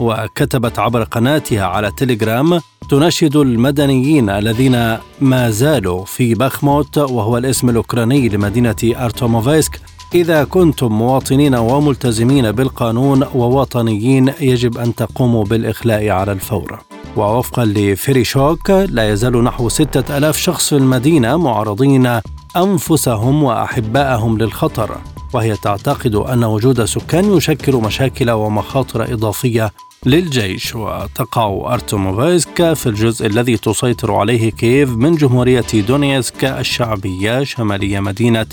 وكتبت عبر قناتها على تيليجرام: تناشد المدنيين الذين ما زالوا في بخموت، وهو الاسم الأوكراني لمدينة أرتوموفسك، إذا كنتم مواطنين وملتزمين بالقانون ووطنيين يجب أن تقوموا بالإخلاء على الفور. ووفقا لفريشوك لا يزال نحو 6000 شخص في المدينة معرضين أنفسهم وأحبائهم للخطر، وهي تعتقد أن وجود سكان يشكل مشاكل ومخاطر إضافية للجيش. وتقع أرتموفسك في الجزء الذي تسيطر عليه كييف من جمهورية دونيتسك الشعبية شمالية مدينة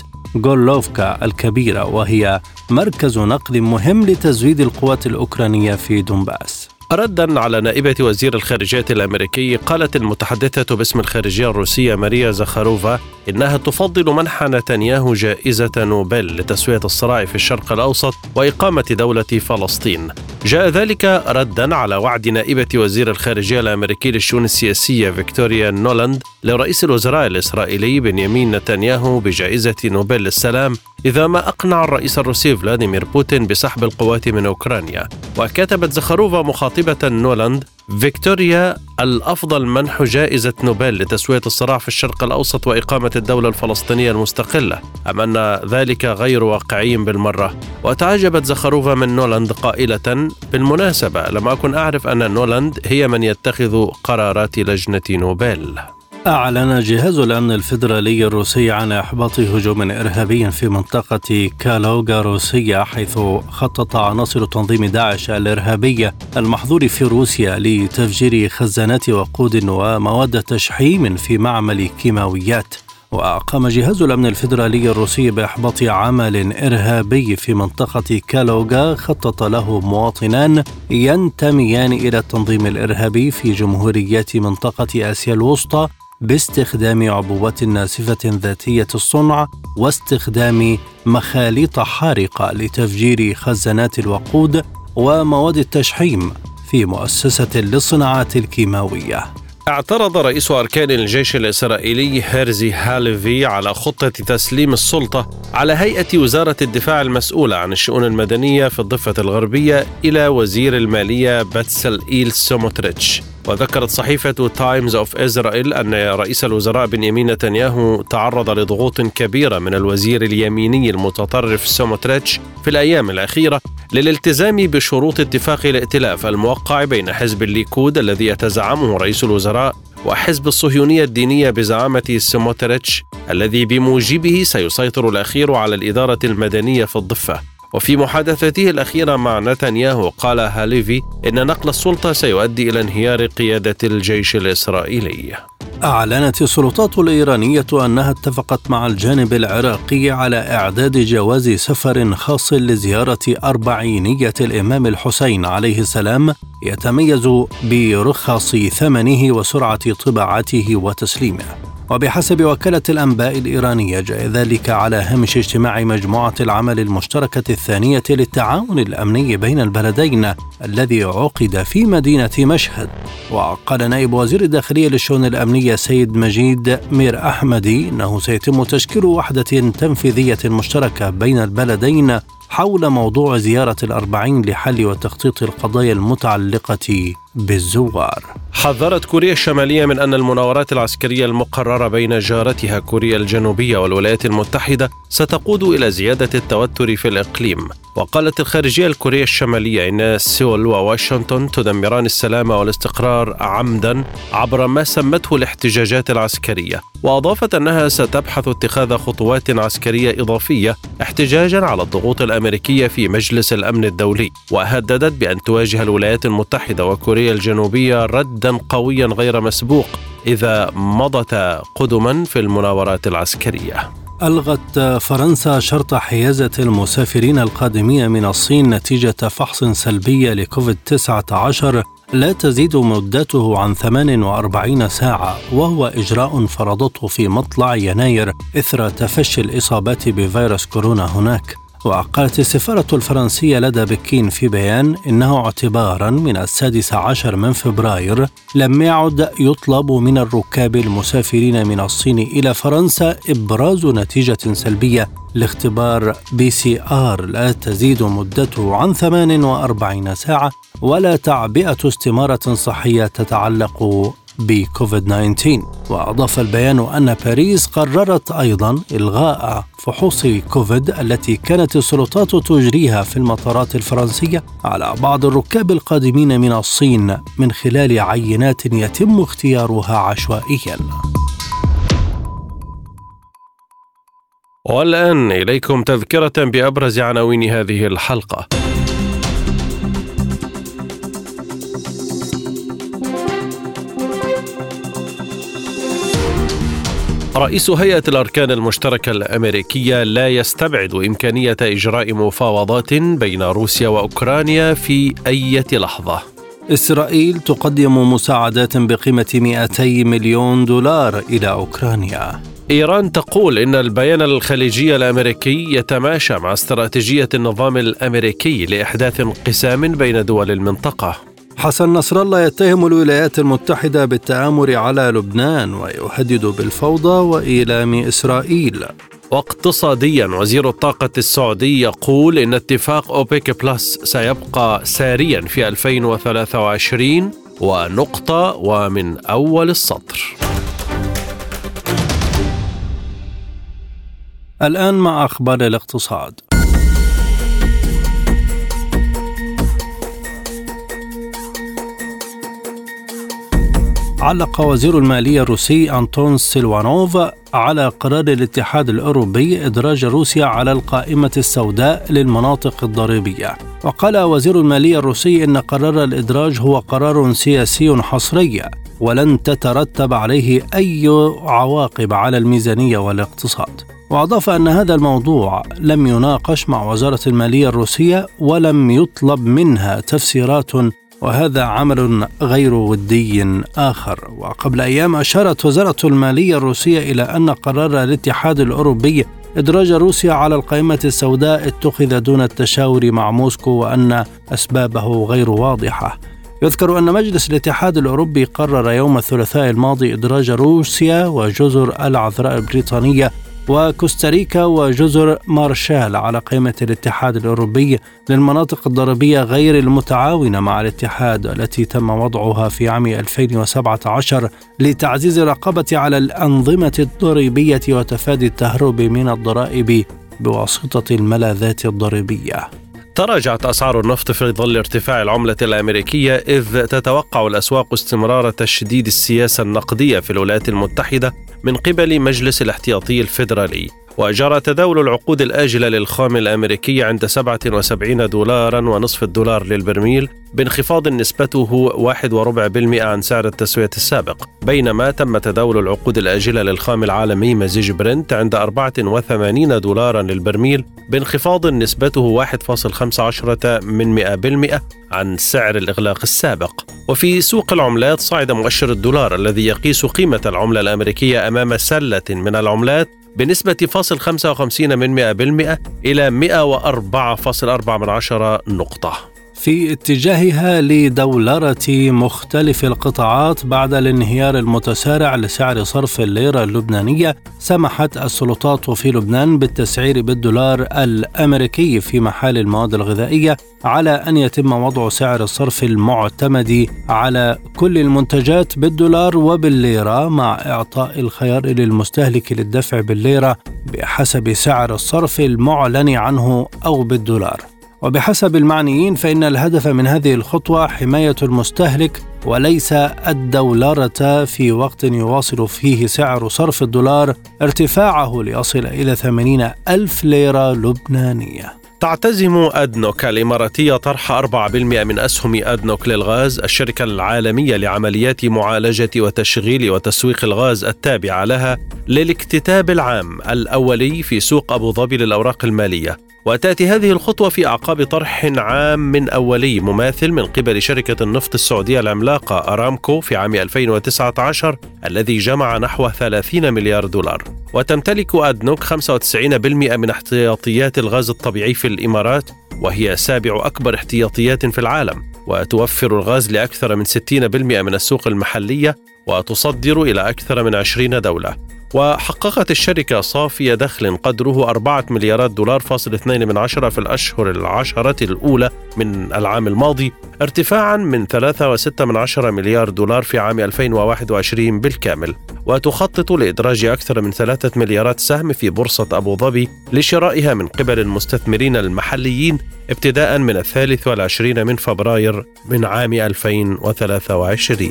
غولوفكا الكبيرة، وهي مركز نقل مهم لتزويد القوات الأوكرانية في دونباس. ردا على نائبة وزير الخارجية الأمريكي، قالت المتحدثة باسم الخارجية الروسية ماريا زاخاروفا إنها تفضل منح نتنياهو جائزة نوبل لتسوية الصراع في الشرق الأوسط وإقامة دولة فلسطين. جاء ذلك ردا على وعد نائبة وزير الخارجية الأمريكي للشؤون السياسية فيكتوريا نولاند لرئيس الوزراء الإسرائيلي بنيامين نتنياهو بجائزة نوبل للسلام إذا ما أقنع الرئيس الروسي فلاديمير بوتين بسحب القوات من أوكرانيا. وكتبت زخاروفا مخاطبة نولاند: فيكتوريا، الأفضل منح جائزة نوبل لتسوية الصراع في الشرق الأوسط وإقامة الدولة الفلسطينية المستقلة، أم أن ذلك غير واقعي بالمرة؟ وتعجبت زخاروفا من نولاند قائلة: بالمناسبة لم أكن أعرف أن نولاند هي من يتخذ قرارات لجنة نوبل. أعلن جهاز الأمن الفيدرالي الروسي عن إحباط هجوم إرهابي في منطقة كالوغا الروسية، حيث خطط عناصر تنظيم داعش الإرهابية المحظور في روسيا لتفجير خزانات وقود ومواد تشحيم في معمل كيماويات. وأقام جهاز الأمن الفيدرالي الروسي بإحباط عمل إرهابي في منطقة كالوغا خطط له مواطنان ينتميان إلى التنظيم الإرهابي في جمهوريات منطقة آسيا الوسطى باستخدام عبوات ناسفة ذاتية الصنع واستخدام مخاليط حارقة لتفجير خزانات الوقود ومواد التشحيم في مؤسسة للصناعات الكيماوية. اعترض رئيس أركان الجيش الإسرائيلي هيرزي هاليفي على خطة تسليم السلطة على هيئة وزارة الدفاع المسؤولة عن الشؤون المدنية في الضفة الغربية إلى وزير المالية بتسليل سموتريتش. وذكرت صحيفة تايمز أوف إسرائيل أن رئيس الوزراء بنيامين نتنياهو تعرض لضغوط كبيرة من الوزير اليميني المتطرف سموتريتش في الأيام الأخيرة للالتزام بشروط اتفاق الائتلاف الموقع بين حزب الليكود الذي يتزعمه رئيس الوزراء وحزب الصهيونية الدينية بزعامة سموتريتش الذي بموجبه سيسيطر الأخير على الإدارة المدنية في الضفة. وفي محادثته الأخيرة مع نتنياهو قال هاليفي إن نقل السلطة سيؤدي إلى انهيار قيادة الجيش الإسرائيلي. أعلنت السلطات الإيرانية أنها اتفقت مع الجانب العراقي على إعداد جواز سفر خاص لزيارة أربعينية الإمام الحسين عليه السلام يتميز برخص ثمنه وسرعة طباعته وتسليمه. وبحسب وكالة الأنباء الإيرانية جاء ذلك على هامش اجتماع مجموعة العمل المشتركة الثانية للتعاون الأمني بين البلدين الذي عقد في مدينة مشهد. وقال نائب وزير الداخلية للشؤون الأمنية سيد مجيد مير أحمدي أنه سيتم تشكيل وحدة تنفيذية مشتركة بين البلدين حول موضوع زيارة الأربعين لحل وتخطيط القضايا المتعلقة بالزوار. حذرت كوريا الشمالية من أن المناورات العسكرية المقررة بين جارتها كوريا الجنوبية والولايات المتحدة ستقود إلى زيادة التوتر في الإقليم. وقالت الخارجية الكورية الشمالية إن سيول وواشنطن تدمران السلام والاستقرار عمدا عبر ما سمته الاحتجاجات العسكرية، وأضافت أنها ستبحث اتخاذ خطوات عسكرية إضافية احتجاجا على الضغوط الأمريكية في مجلس الأمن الدولي. وهددت بأن تواجه الولايات المتحدة وكوريا الجنوبية ردا قويا غير مسبوق إذا مضتا قدما في المناورات العسكرية. ألغت فرنسا شرط حيازة المسافرين القادمين من الصين نتيجة فحص سلبي لكوفيد-19 لا تزيد مدته عن 48 ساعة، وهو إجراء فرضته في مطلع يناير إثر تفشي الإصابات بفيروس كورونا هناك. وقالت السفارة الفرنسية لدى بكين في بيان إنه اعتبارا من 16 من فبراير لم يعد يطلب من الركاب المسافرين من الصين إلى فرنسا إبراز نتيجة سلبية لاختبار PCR لا تزيد مدته عن 48 ساعة ولا تعبئة استمارة صحية تتعلق بكوفيد 19. وأضاف البيان أن باريس قررت أيضا إلغاء فحوص كوفيد التي كانت السلطات تجريها في المطارات الفرنسية على بعض الركاب القادمين من الصين من خلال عينات يتم اختيارها عشوائيا. والآن إليكم تذكرة بأبرز عناوين هذه الحلقة. رئيس هيئة الأركان المشتركة الأمريكية لا يستبعد إمكانية إجراء مفاوضات بين روسيا وأوكرانيا في أي لحظة. إسرائيل تقدم مساعدات بقيمة 200 مليون دولار إلى أوكرانيا. إيران تقول إن البيان الخليجي الأمريكي يتماشى مع استراتيجية النظام الأمريكي لإحداث انقسام بين دول المنطقة. حسن نصر الله يتهم الولايات المتحدة بالتآمر على لبنان ويهدد بالفوضى وإيلام إسرائيل. واقتصاديا، وزير الطاقة السعودي يقول إن اتفاق أوبك بلس سيبقى ساريا في 2023 ونقطة ومن أول السطر. الآن مع أخبار الاقتصاد. علق وزير المالية الروسي أنتون سيلوانوف على قرار الاتحاد الأوروبي إدراج روسيا على القائمة السوداء للمناطق الضريبية. وقال وزير المالية الروسي إن قرار الإدراج هو قرار سياسي حصري ولن تترتب عليه أي عواقب على الميزانية والاقتصاد. وأضاف أن هذا الموضوع لم يناقش مع وزارة المالية الروسية ولم يطلب منها تفسيرات، وهذا عمل غير ودي آخر. وقبل أيام أشارت وزارة المالية الروسية إلى أن قرار الاتحاد الأوروبي إدراج روسيا على القائمة السوداء اتخذ دون التشاور مع موسكو وأن أسبابه غير واضحة. يذكر أن مجلس الاتحاد الأوروبي قرر يوم الثلاثاء الماضي إدراج روسيا وجزر العذراء البريطانية وكوستاريكا وجزر مارشال على قائمة الاتحاد الأوروبي للمناطق الضريبية غير المتعاونة مع الاتحاد، التي تم وضعها في عام 2017 لتعزيز الرقابة على الأنظمة الضريبية وتفادي التهرب من الضرائب بواسطة الملاذات الضريبية. تراجعت أسعار النفط في ظل ارتفاع العملة الأمريكية، إذ تتوقع الأسواق استمرار تشديد السياسة النقدية في الولايات المتحدة من قبل مجلس الاحتياطي الفيدرالي. وجرى تداول العقود الآجلة للخام الأمريكي عند 77 دولاراً ونصف الدولار للبرميل، بانخفاض نسبته 1.4% عن سعر التسوية السابق، بينما تم تداول العقود الآجلة للخام العالمي مزيج برنت عند 84 دولاراً للبرميل، بانخفاض نسبته 1.15% عن سعر الإغلاق السابق. وفي سوق العملات، صعد مؤشر الدولار الذي يقيس قيمة العملة الأمريكية أمام سلة من العملات بنسبة 0.55% إلى 104.4 نقطة. في اتجاهها لدولرة مختلف القطاعات بعد الانهيار المتسارع لسعر صرف الليرة اللبنانية، سمحت السلطات في لبنان بالتسعير بالدولار الأمريكي في محال المواد الغذائية، على أن يتم وضع سعر الصرف المعتمد على كل المنتجات بالدولار وبالليرة، مع إعطاء الخيار للمستهلك للدفع بالليرة بحسب سعر الصرف المعلن عنه أو بالدولار. وبحسب المعنيين، فإن الهدف من هذه الخطوة حماية المستهلك وليس الدولارة، في وقت يواصل فيه سعر صرف الدولار ارتفاعه ليصل إلى 80,000 ليرة لبنانية. تعتزم أدنوك الإماراتية طرح 4% من أسهم أدنوك للغاز، الشركة العالمية لعمليات معالجة وتشغيل وتسويق الغاز التابعة لها، للاكتتاب العام الأولي في سوق أبوظبي للأوراق المالية. وتأتي هذه الخطوة في أعقاب طرح عام من أولي مماثل من قبل شركة النفط السعودية العملاقة أرامكو في عام 2019 الذي جمع نحو 30 مليار دولار. وتمتلك أدنوك 95% من احتياطيات الغاز الطبيعي في الإمارات، وهي سابع أكبر احتياطيات في العالم، وتوفر الغاز لأكثر من 60% من السوق المحلية، وتصدر إلى أكثر من 20 دولة. وحققت الشركة صافي دخل قدره 4.2 مليارات دولار في الأشهر العشرة الأولى من العام الماضي، ارتفاعا من 3.6 مليار دولار في عام 2021 بالكامل. وتخطط لإدراج أكثر من 3 مليارات سهم في بورصة أبوظبي لشرائها من قبل المستثمرين المحليين ابتداء من 23 فبراير من عام 2023.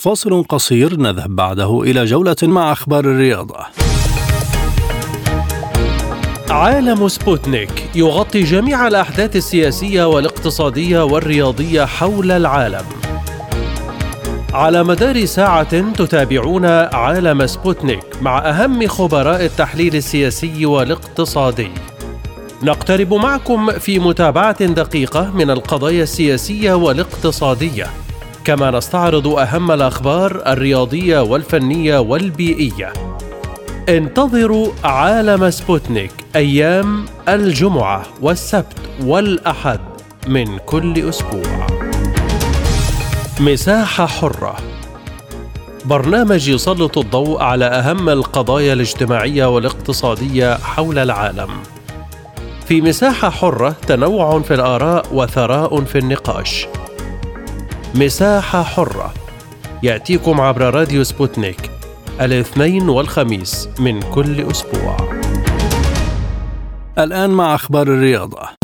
فاصل قصير نذهب بعده إلى جولة مع أخبار الرياضة. عالم سبوتنيك يغطي جميع الأحداث السياسية والاقتصادية والرياضية حول العالم. على مدار ساعة تتابعون عالم سبوتنيك مع أهم خبراء التحليل السياسي والاقتصادي. نقترب معكم في متابعة دقيقة من القضايا السياسية والاقتصادية، كما نستعرض أهم الأخبار الرياضية والفنية والبيئية. انتظروا عالم سبوتنيك أيام الجمعة والسبت والأحد من كل أسبوع. مساحة حرة، برنامج يسلط الضوء على أهم القضايا الاجتماعية والاقتصادية حول العالم. في مساحة حرة تنوع في الآراء وثراء في النقاش. مساحة حرة يأتيكم عبر راديو سبوتنيك الاثنين والخميس من كل أسبوع. الآن مع أخبار الرياضة.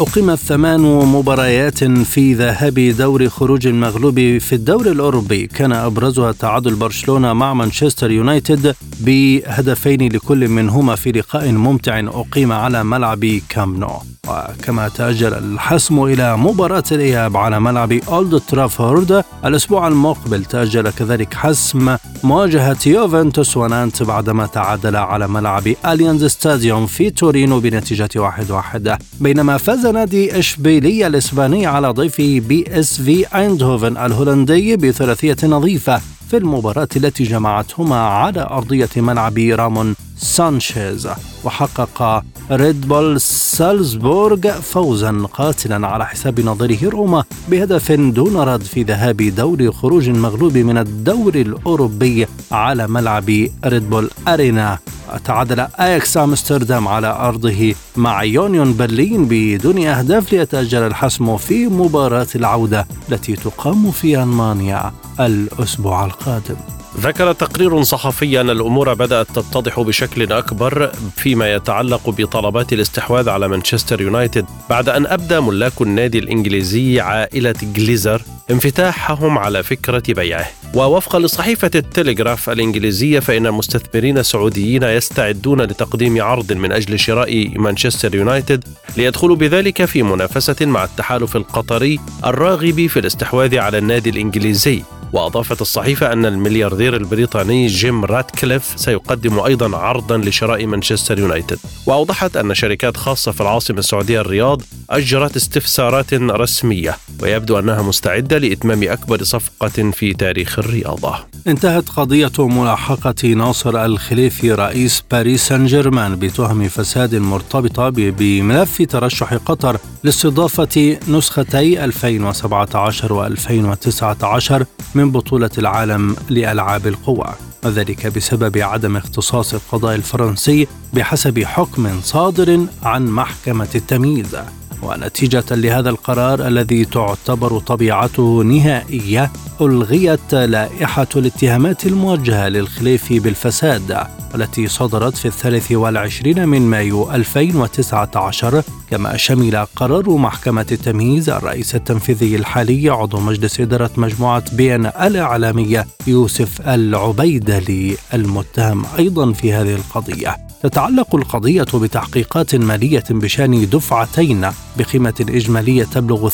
أقيمت 8 مباريات في ذهاب دور خروج المغلوب في الدوري الأوروبي، كان أبرزها تعادل برشلونة مع مانشستر يونايتد بهدفين لكل منهما في لقاء ممتع أقيم على ملعب كامب نو. وكما تأجل الحسم إلى مباراة الإياب على ملعب أولد ترافورد الأسبوع المقبل، تأجل كذلك حسم مواجهة يوفنتوس ونانت بعدما تعادل على ملعب أليانز ستاديوم في تورينو بنتيجة 1-1. بينما فاز نادي إشبيلية الإسباني على ضيفه بي اس في أيندهوفن الهولندي بثلاثية نظيفة في المباراة التي جمعتهما على أرضية ملعب رامون سانشيز. وحقق ريد بول سالزبورغ فوزا قاتلا على حساب نظيره روما بهدف دون رد في ذهاب دور خروج المغلوب من الدوري الأوروبي على ملعب ريد بول أرينا. تعادل أياكس أمستردام على أرضه مع يونيون برلين بدون أهداف ليتأجل الحسم في مباراة العودة التي تقام في ألمانيا الأسبوع القادم. ذكر تقرير صحفي أن الأمور بدأت تتضح بشكل أكبر فيما يتعلق بطلبات الاستحواذ على مانشستر يونايتد، بعد أن أبدى ملاك النادي الإنجليزي عائلة جليزر انفتاحهم على فكرة بيعه. ووفقا لصحيفة التلغراف الإنجليزية فإن مستثمرين سعوديين يستعدون لتقديم عرض من أجل شراء مانشستر يونايتد ليدخلوا بذلك في منافسة مع التحالف القطري الراغب في الاستحواذ على النادي الإنجليزي. وأضافت الصحيفة أن الملياردير البريطاني جيم راتكليف سيقدم أيضا عرضا لشراء مانشستر يونايتد. وأوضحت أن شركات خاصة في العاصمة السعودية الرياض أجرت استفسارات رسمية، ويبدو أنها مستعدة لإتمام أكبر صفقة في تاريخ الرياضة. انتهت قضية ملاحقة ناصر الخليفي رئيس باريس سان جيرمان بتهم فساد مرتبطة بملف ترشح قطر لاستضافة نسختي 2017 و2019 من بطولة العالم لألعاب القوى، وذلك بسبب عدم اختصاص القضاء الفرنسي بحسب حكم صادر عن محكمة التمييز. ونتيجة لهذا القرار الذي تعتبر طبيعته نهائية ألغيت لائحة الاتهامات الموجهة للخليفي بالفساد والتي صدرت في 23 مايو 2019، كما شمل قرار محكمة التمييز الرئيس التنفيذي الحالي عضو مجلس إدارة مجموعة بين الإعلامية يوسف العبيدلي المتهم أيضا في هذه القضية. تتعلق القضية بتحقيقات مالية بشأن دفعتين بقيمة إجمالية تبلغ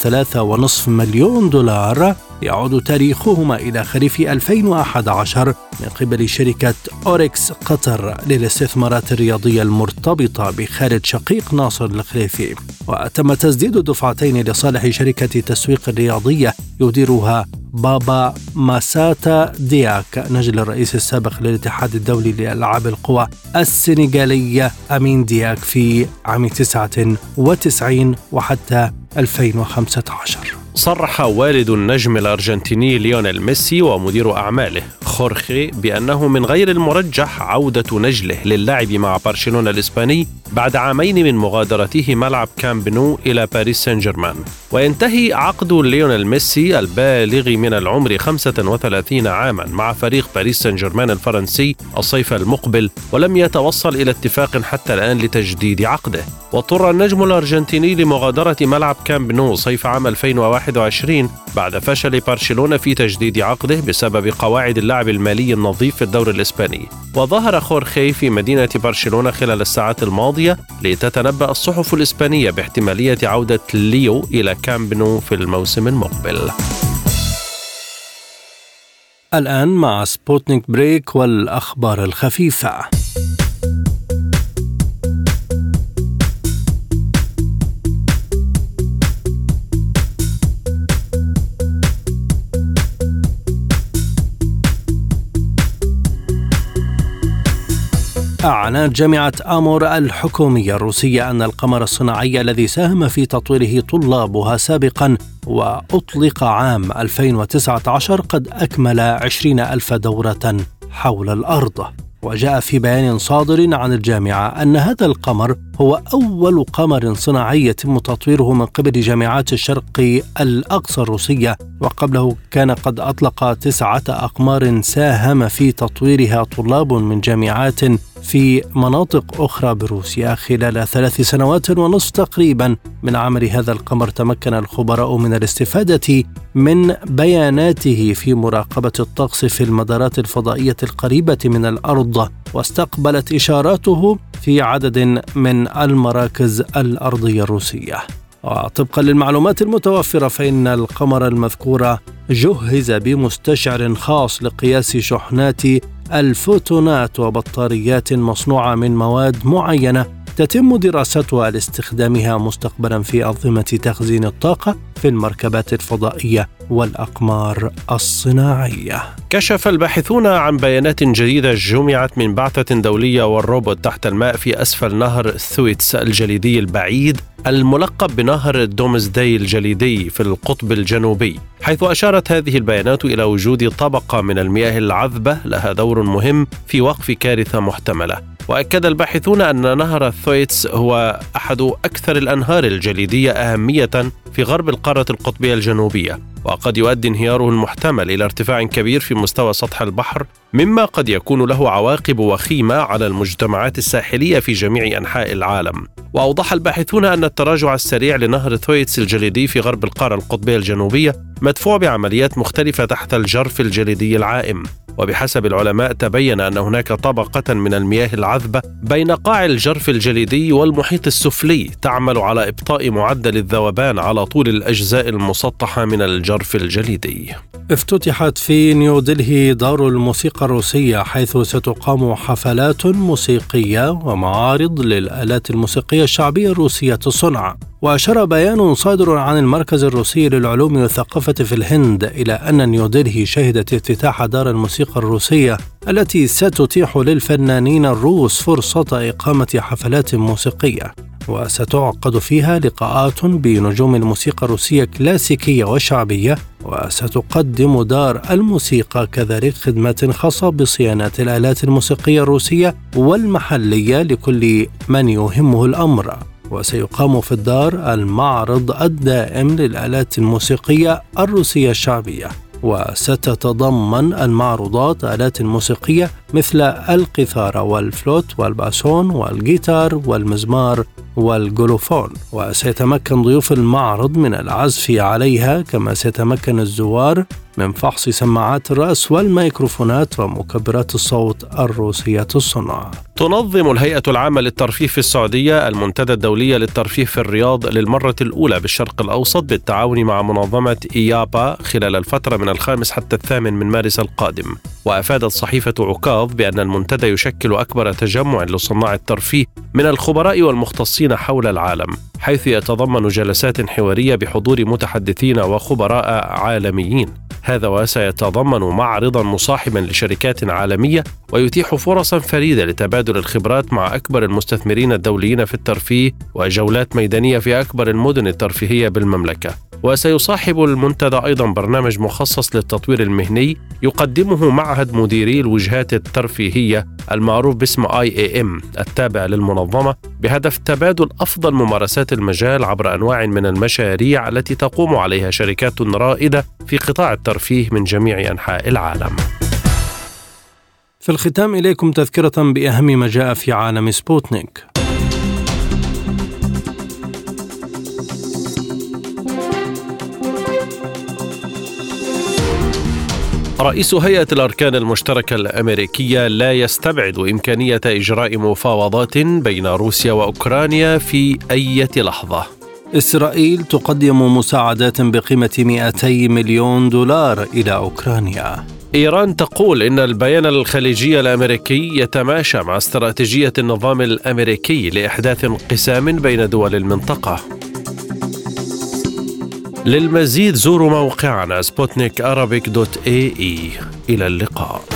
3.5 مليون دولار يعود تاريخهما إلى خريف 2011 من قبل شركة أوركس قطر للاستثمارات الرياضية المرتبطة بخالد شقيق ناصر الخليفي. وتم تسديد الدفعتين لصالح شركة التسويق الرياضية يديرها بابا ماساتا دياك نجل الرئيس السابق للاتحاد الدولي لألعاب القوى السنغالية أمين دياك في عام 99 وحتى 2015. صرح والد النجم الأرجنتيني ليونيل ميسي ومدير أعماله خورخي بأنه من غير المرجح عودة نجله للعب مع برشلونة الإسباني بعد عامين من مغادرته ملعب كامب نو إلى باريس سان جيرمان. وينتهي عقد ليونيل ميسي البالغ من العمر 35 عاما مع فريق باريس سان جيرمان الفرنسي الصيف المقبل، ولم يتوصل إلى اتفاق حتى الآن لتجديد عقده. واضطر النجم الأرجنتيني لمغادرة ملعب كامب نو صيف عام 2021 بعد فشل برشلونة في تجديد عقده بسبب قواعد اللعب المالي النظيف في الدوري الإسباني. وظهر خورخي في مدينة برشلونة خلال الساعات الماضية لتتنبأ الصحف الإسبانية باحتمالية عودة ليو إلى كامب نو في الموسم المقبل. الآن مع سبوتنيك بريك والأخبار الخفيفة. أعلنت جامعة آمور الحكومية الروسية أن القمر الصناعي الذي ساهم في تطويره طلابها سابقاً وأطلق عام 2019 قد أكمل 20,000 دورة حول الأرض. وجاء في بيان صادر عن الجامعة أن هذا القمر هو أول قمر صناعي يتم تطويره من قبل جامعات الشرق الأقصى الروسية، وقبله كان قد أطلق 9 أقمار ساهم في تطويرها طلاب من جامعات في مناطق أخرى بروسيا. خلال 3.5 سنوات تقريبا من عمل هذا القمر تمكن الخبراء من الاستفادة من بياناته في مراقبة الطقس في المدارات الفضائية القريبة من الأرض، واستقبلت إشاراته في عدد من المراكز الأرضية الروسية. وطبقا للمعلومات المتوفرة فإن القمر المذكور جهز بمستشعر خاص لقياس شحنات الفوتونات وبطاريات مصنوعة من مواد معينة تتم دراستها لاستخدامها مستقبلا في أنظمة تخزين الطاقة في المركبات الفضائية والأقمار الصناعية. كشف الباحثون عن بيانات جديدة جمعت من بعثة دولية والروبوت تحت الماء في أسفل نهر السويتس الجليدي البعيد الملقب بنهر دومزداي الجليدي في القطب الجنوبي، حيث أشارت هذه البيانات إلى وجود طبقة من المياه العذبة لها دور مهم في وقف كارثة محتملة. وأكد الباحثون أن نهر الثويتس هو أحد أكثر الأنهار الجليدية أهمية في غرب القارة القطبية الجنوبية، وقد يؤدي انهياره المحتمل إلى ارتفاع كبير في مستوى سطح البحر، مما قد يكون له عواقب وخيمة على المجتمعات الساحلية في جميع أنحاء العالم. وأوضح الباحثون أن التراجع السريع لنهر ثويتس الجليدي في غرب القارة القطبية الجنوبية مدفوع بعمليات مختلفة تحت الجرف الجليدي العائم. وبحسب العلماء تبين أن هناك طبقة من المياه العذبة بين قاع الجرف الجليدي والمحيط السفلي تعمل على إبطاء معدل الذوبان على طول الأجزاء المسطحة من الجرف الجليدي. افتتحت في نيودلهي دار الموسيقى الروسية، حيث ستقام حفلات موسيقية ومعارض للآلات الموسيقية الشعبية الروسية الصنع. وأشار بيان صادر عن المركز الروسي للعلوم والثقافة في الهند إلى أن نيودلهي شهدت افتتاح دار الموسيقى الروسية التي ستتيح للفنانين الروس فرصة إقامة حفلات موسيقية، وستعقد فيها لقاءات بنجوم الموسيقى الروسية الكلاسيكية والشعبية. وستقدم دار الموسيقى كذلك خدمات خاصة بصيانة الآلات الموسيقية الروسية والمحلية لكل من يهمه الأمر. وسيقام في الدار المعرض الدائم للآلات الموسيقية الروسية الشعبية، وستتضمن المعروضات آلات موسيقية مثل القيثارة والفلوت والباسون والجيتار والمزمار والجولوفون. وسيتمكن ضيوف المعرض من العزف عليها، كما سيتمكن الزوار من فحص سماعات الرأس والميكروفونات ومكبرات الصوت الروسية الصنع. تنظم الهيئة العامة للترفيه في السعودية المنتدى الدولي للترفيه في الرياض للمرة الأولى بالشرق الأوسط بالتعاون مع منظمة إيابا خلال الفترة من 5 حتى 8 من مارس القادم. وأفادت صحيفة عكاظ الرياض بأن المنتدى يشكل أكبر تجمع لصناع الترفيه من الخبراء والمختصين حول العالم، حيث يتضمن جلسات حوارية بحضور متحدثين وخبراء عالميين. هذا وسيتضمن معرضا مصاحبا لشركات عالمية ويتيح فرصا فريدة لتبادل الخبرات مع أكبر المستثمرين الدوليين في الترفيه وجولات ميدانية في أكبر المدن الترفيهية بالمملكة. وسيصاحب المنتدى أيضا برنامج مخصص للتطوير المهني يقدمه معهد مديري الوجهات الترفيهية المعروف باسم IAM التابع للمنظمة، بهدف تبادل أفضل ممارسات المجال عبر أنواع من المشاريع التي تقوم عليها شركات رائدة في قطاع الترفيه من جميع أنحاء العالم. في الختام إليكم تذكرة بأهم ما جاء في عالم سبوتنيك. رئيس هيئة الأركان المشتركة الأمريكية لا يستبعد إمكانية إجراء مفاوضات بين روسيا وأوكرانيا في أي لحظة. إسرائيل تقدم مساعدات بقيمة 200 مليون دولار إلى أوكرانيا. إيران تقول إن البيان الخليجي الأمريكي يتماشى مع استراتيجية النظام الأمريكي لإحداث انقسام بين دول المنطقة. للمزيد زوروا موقعنا سبوتنيك Arabic.ae. إلى اللقاء.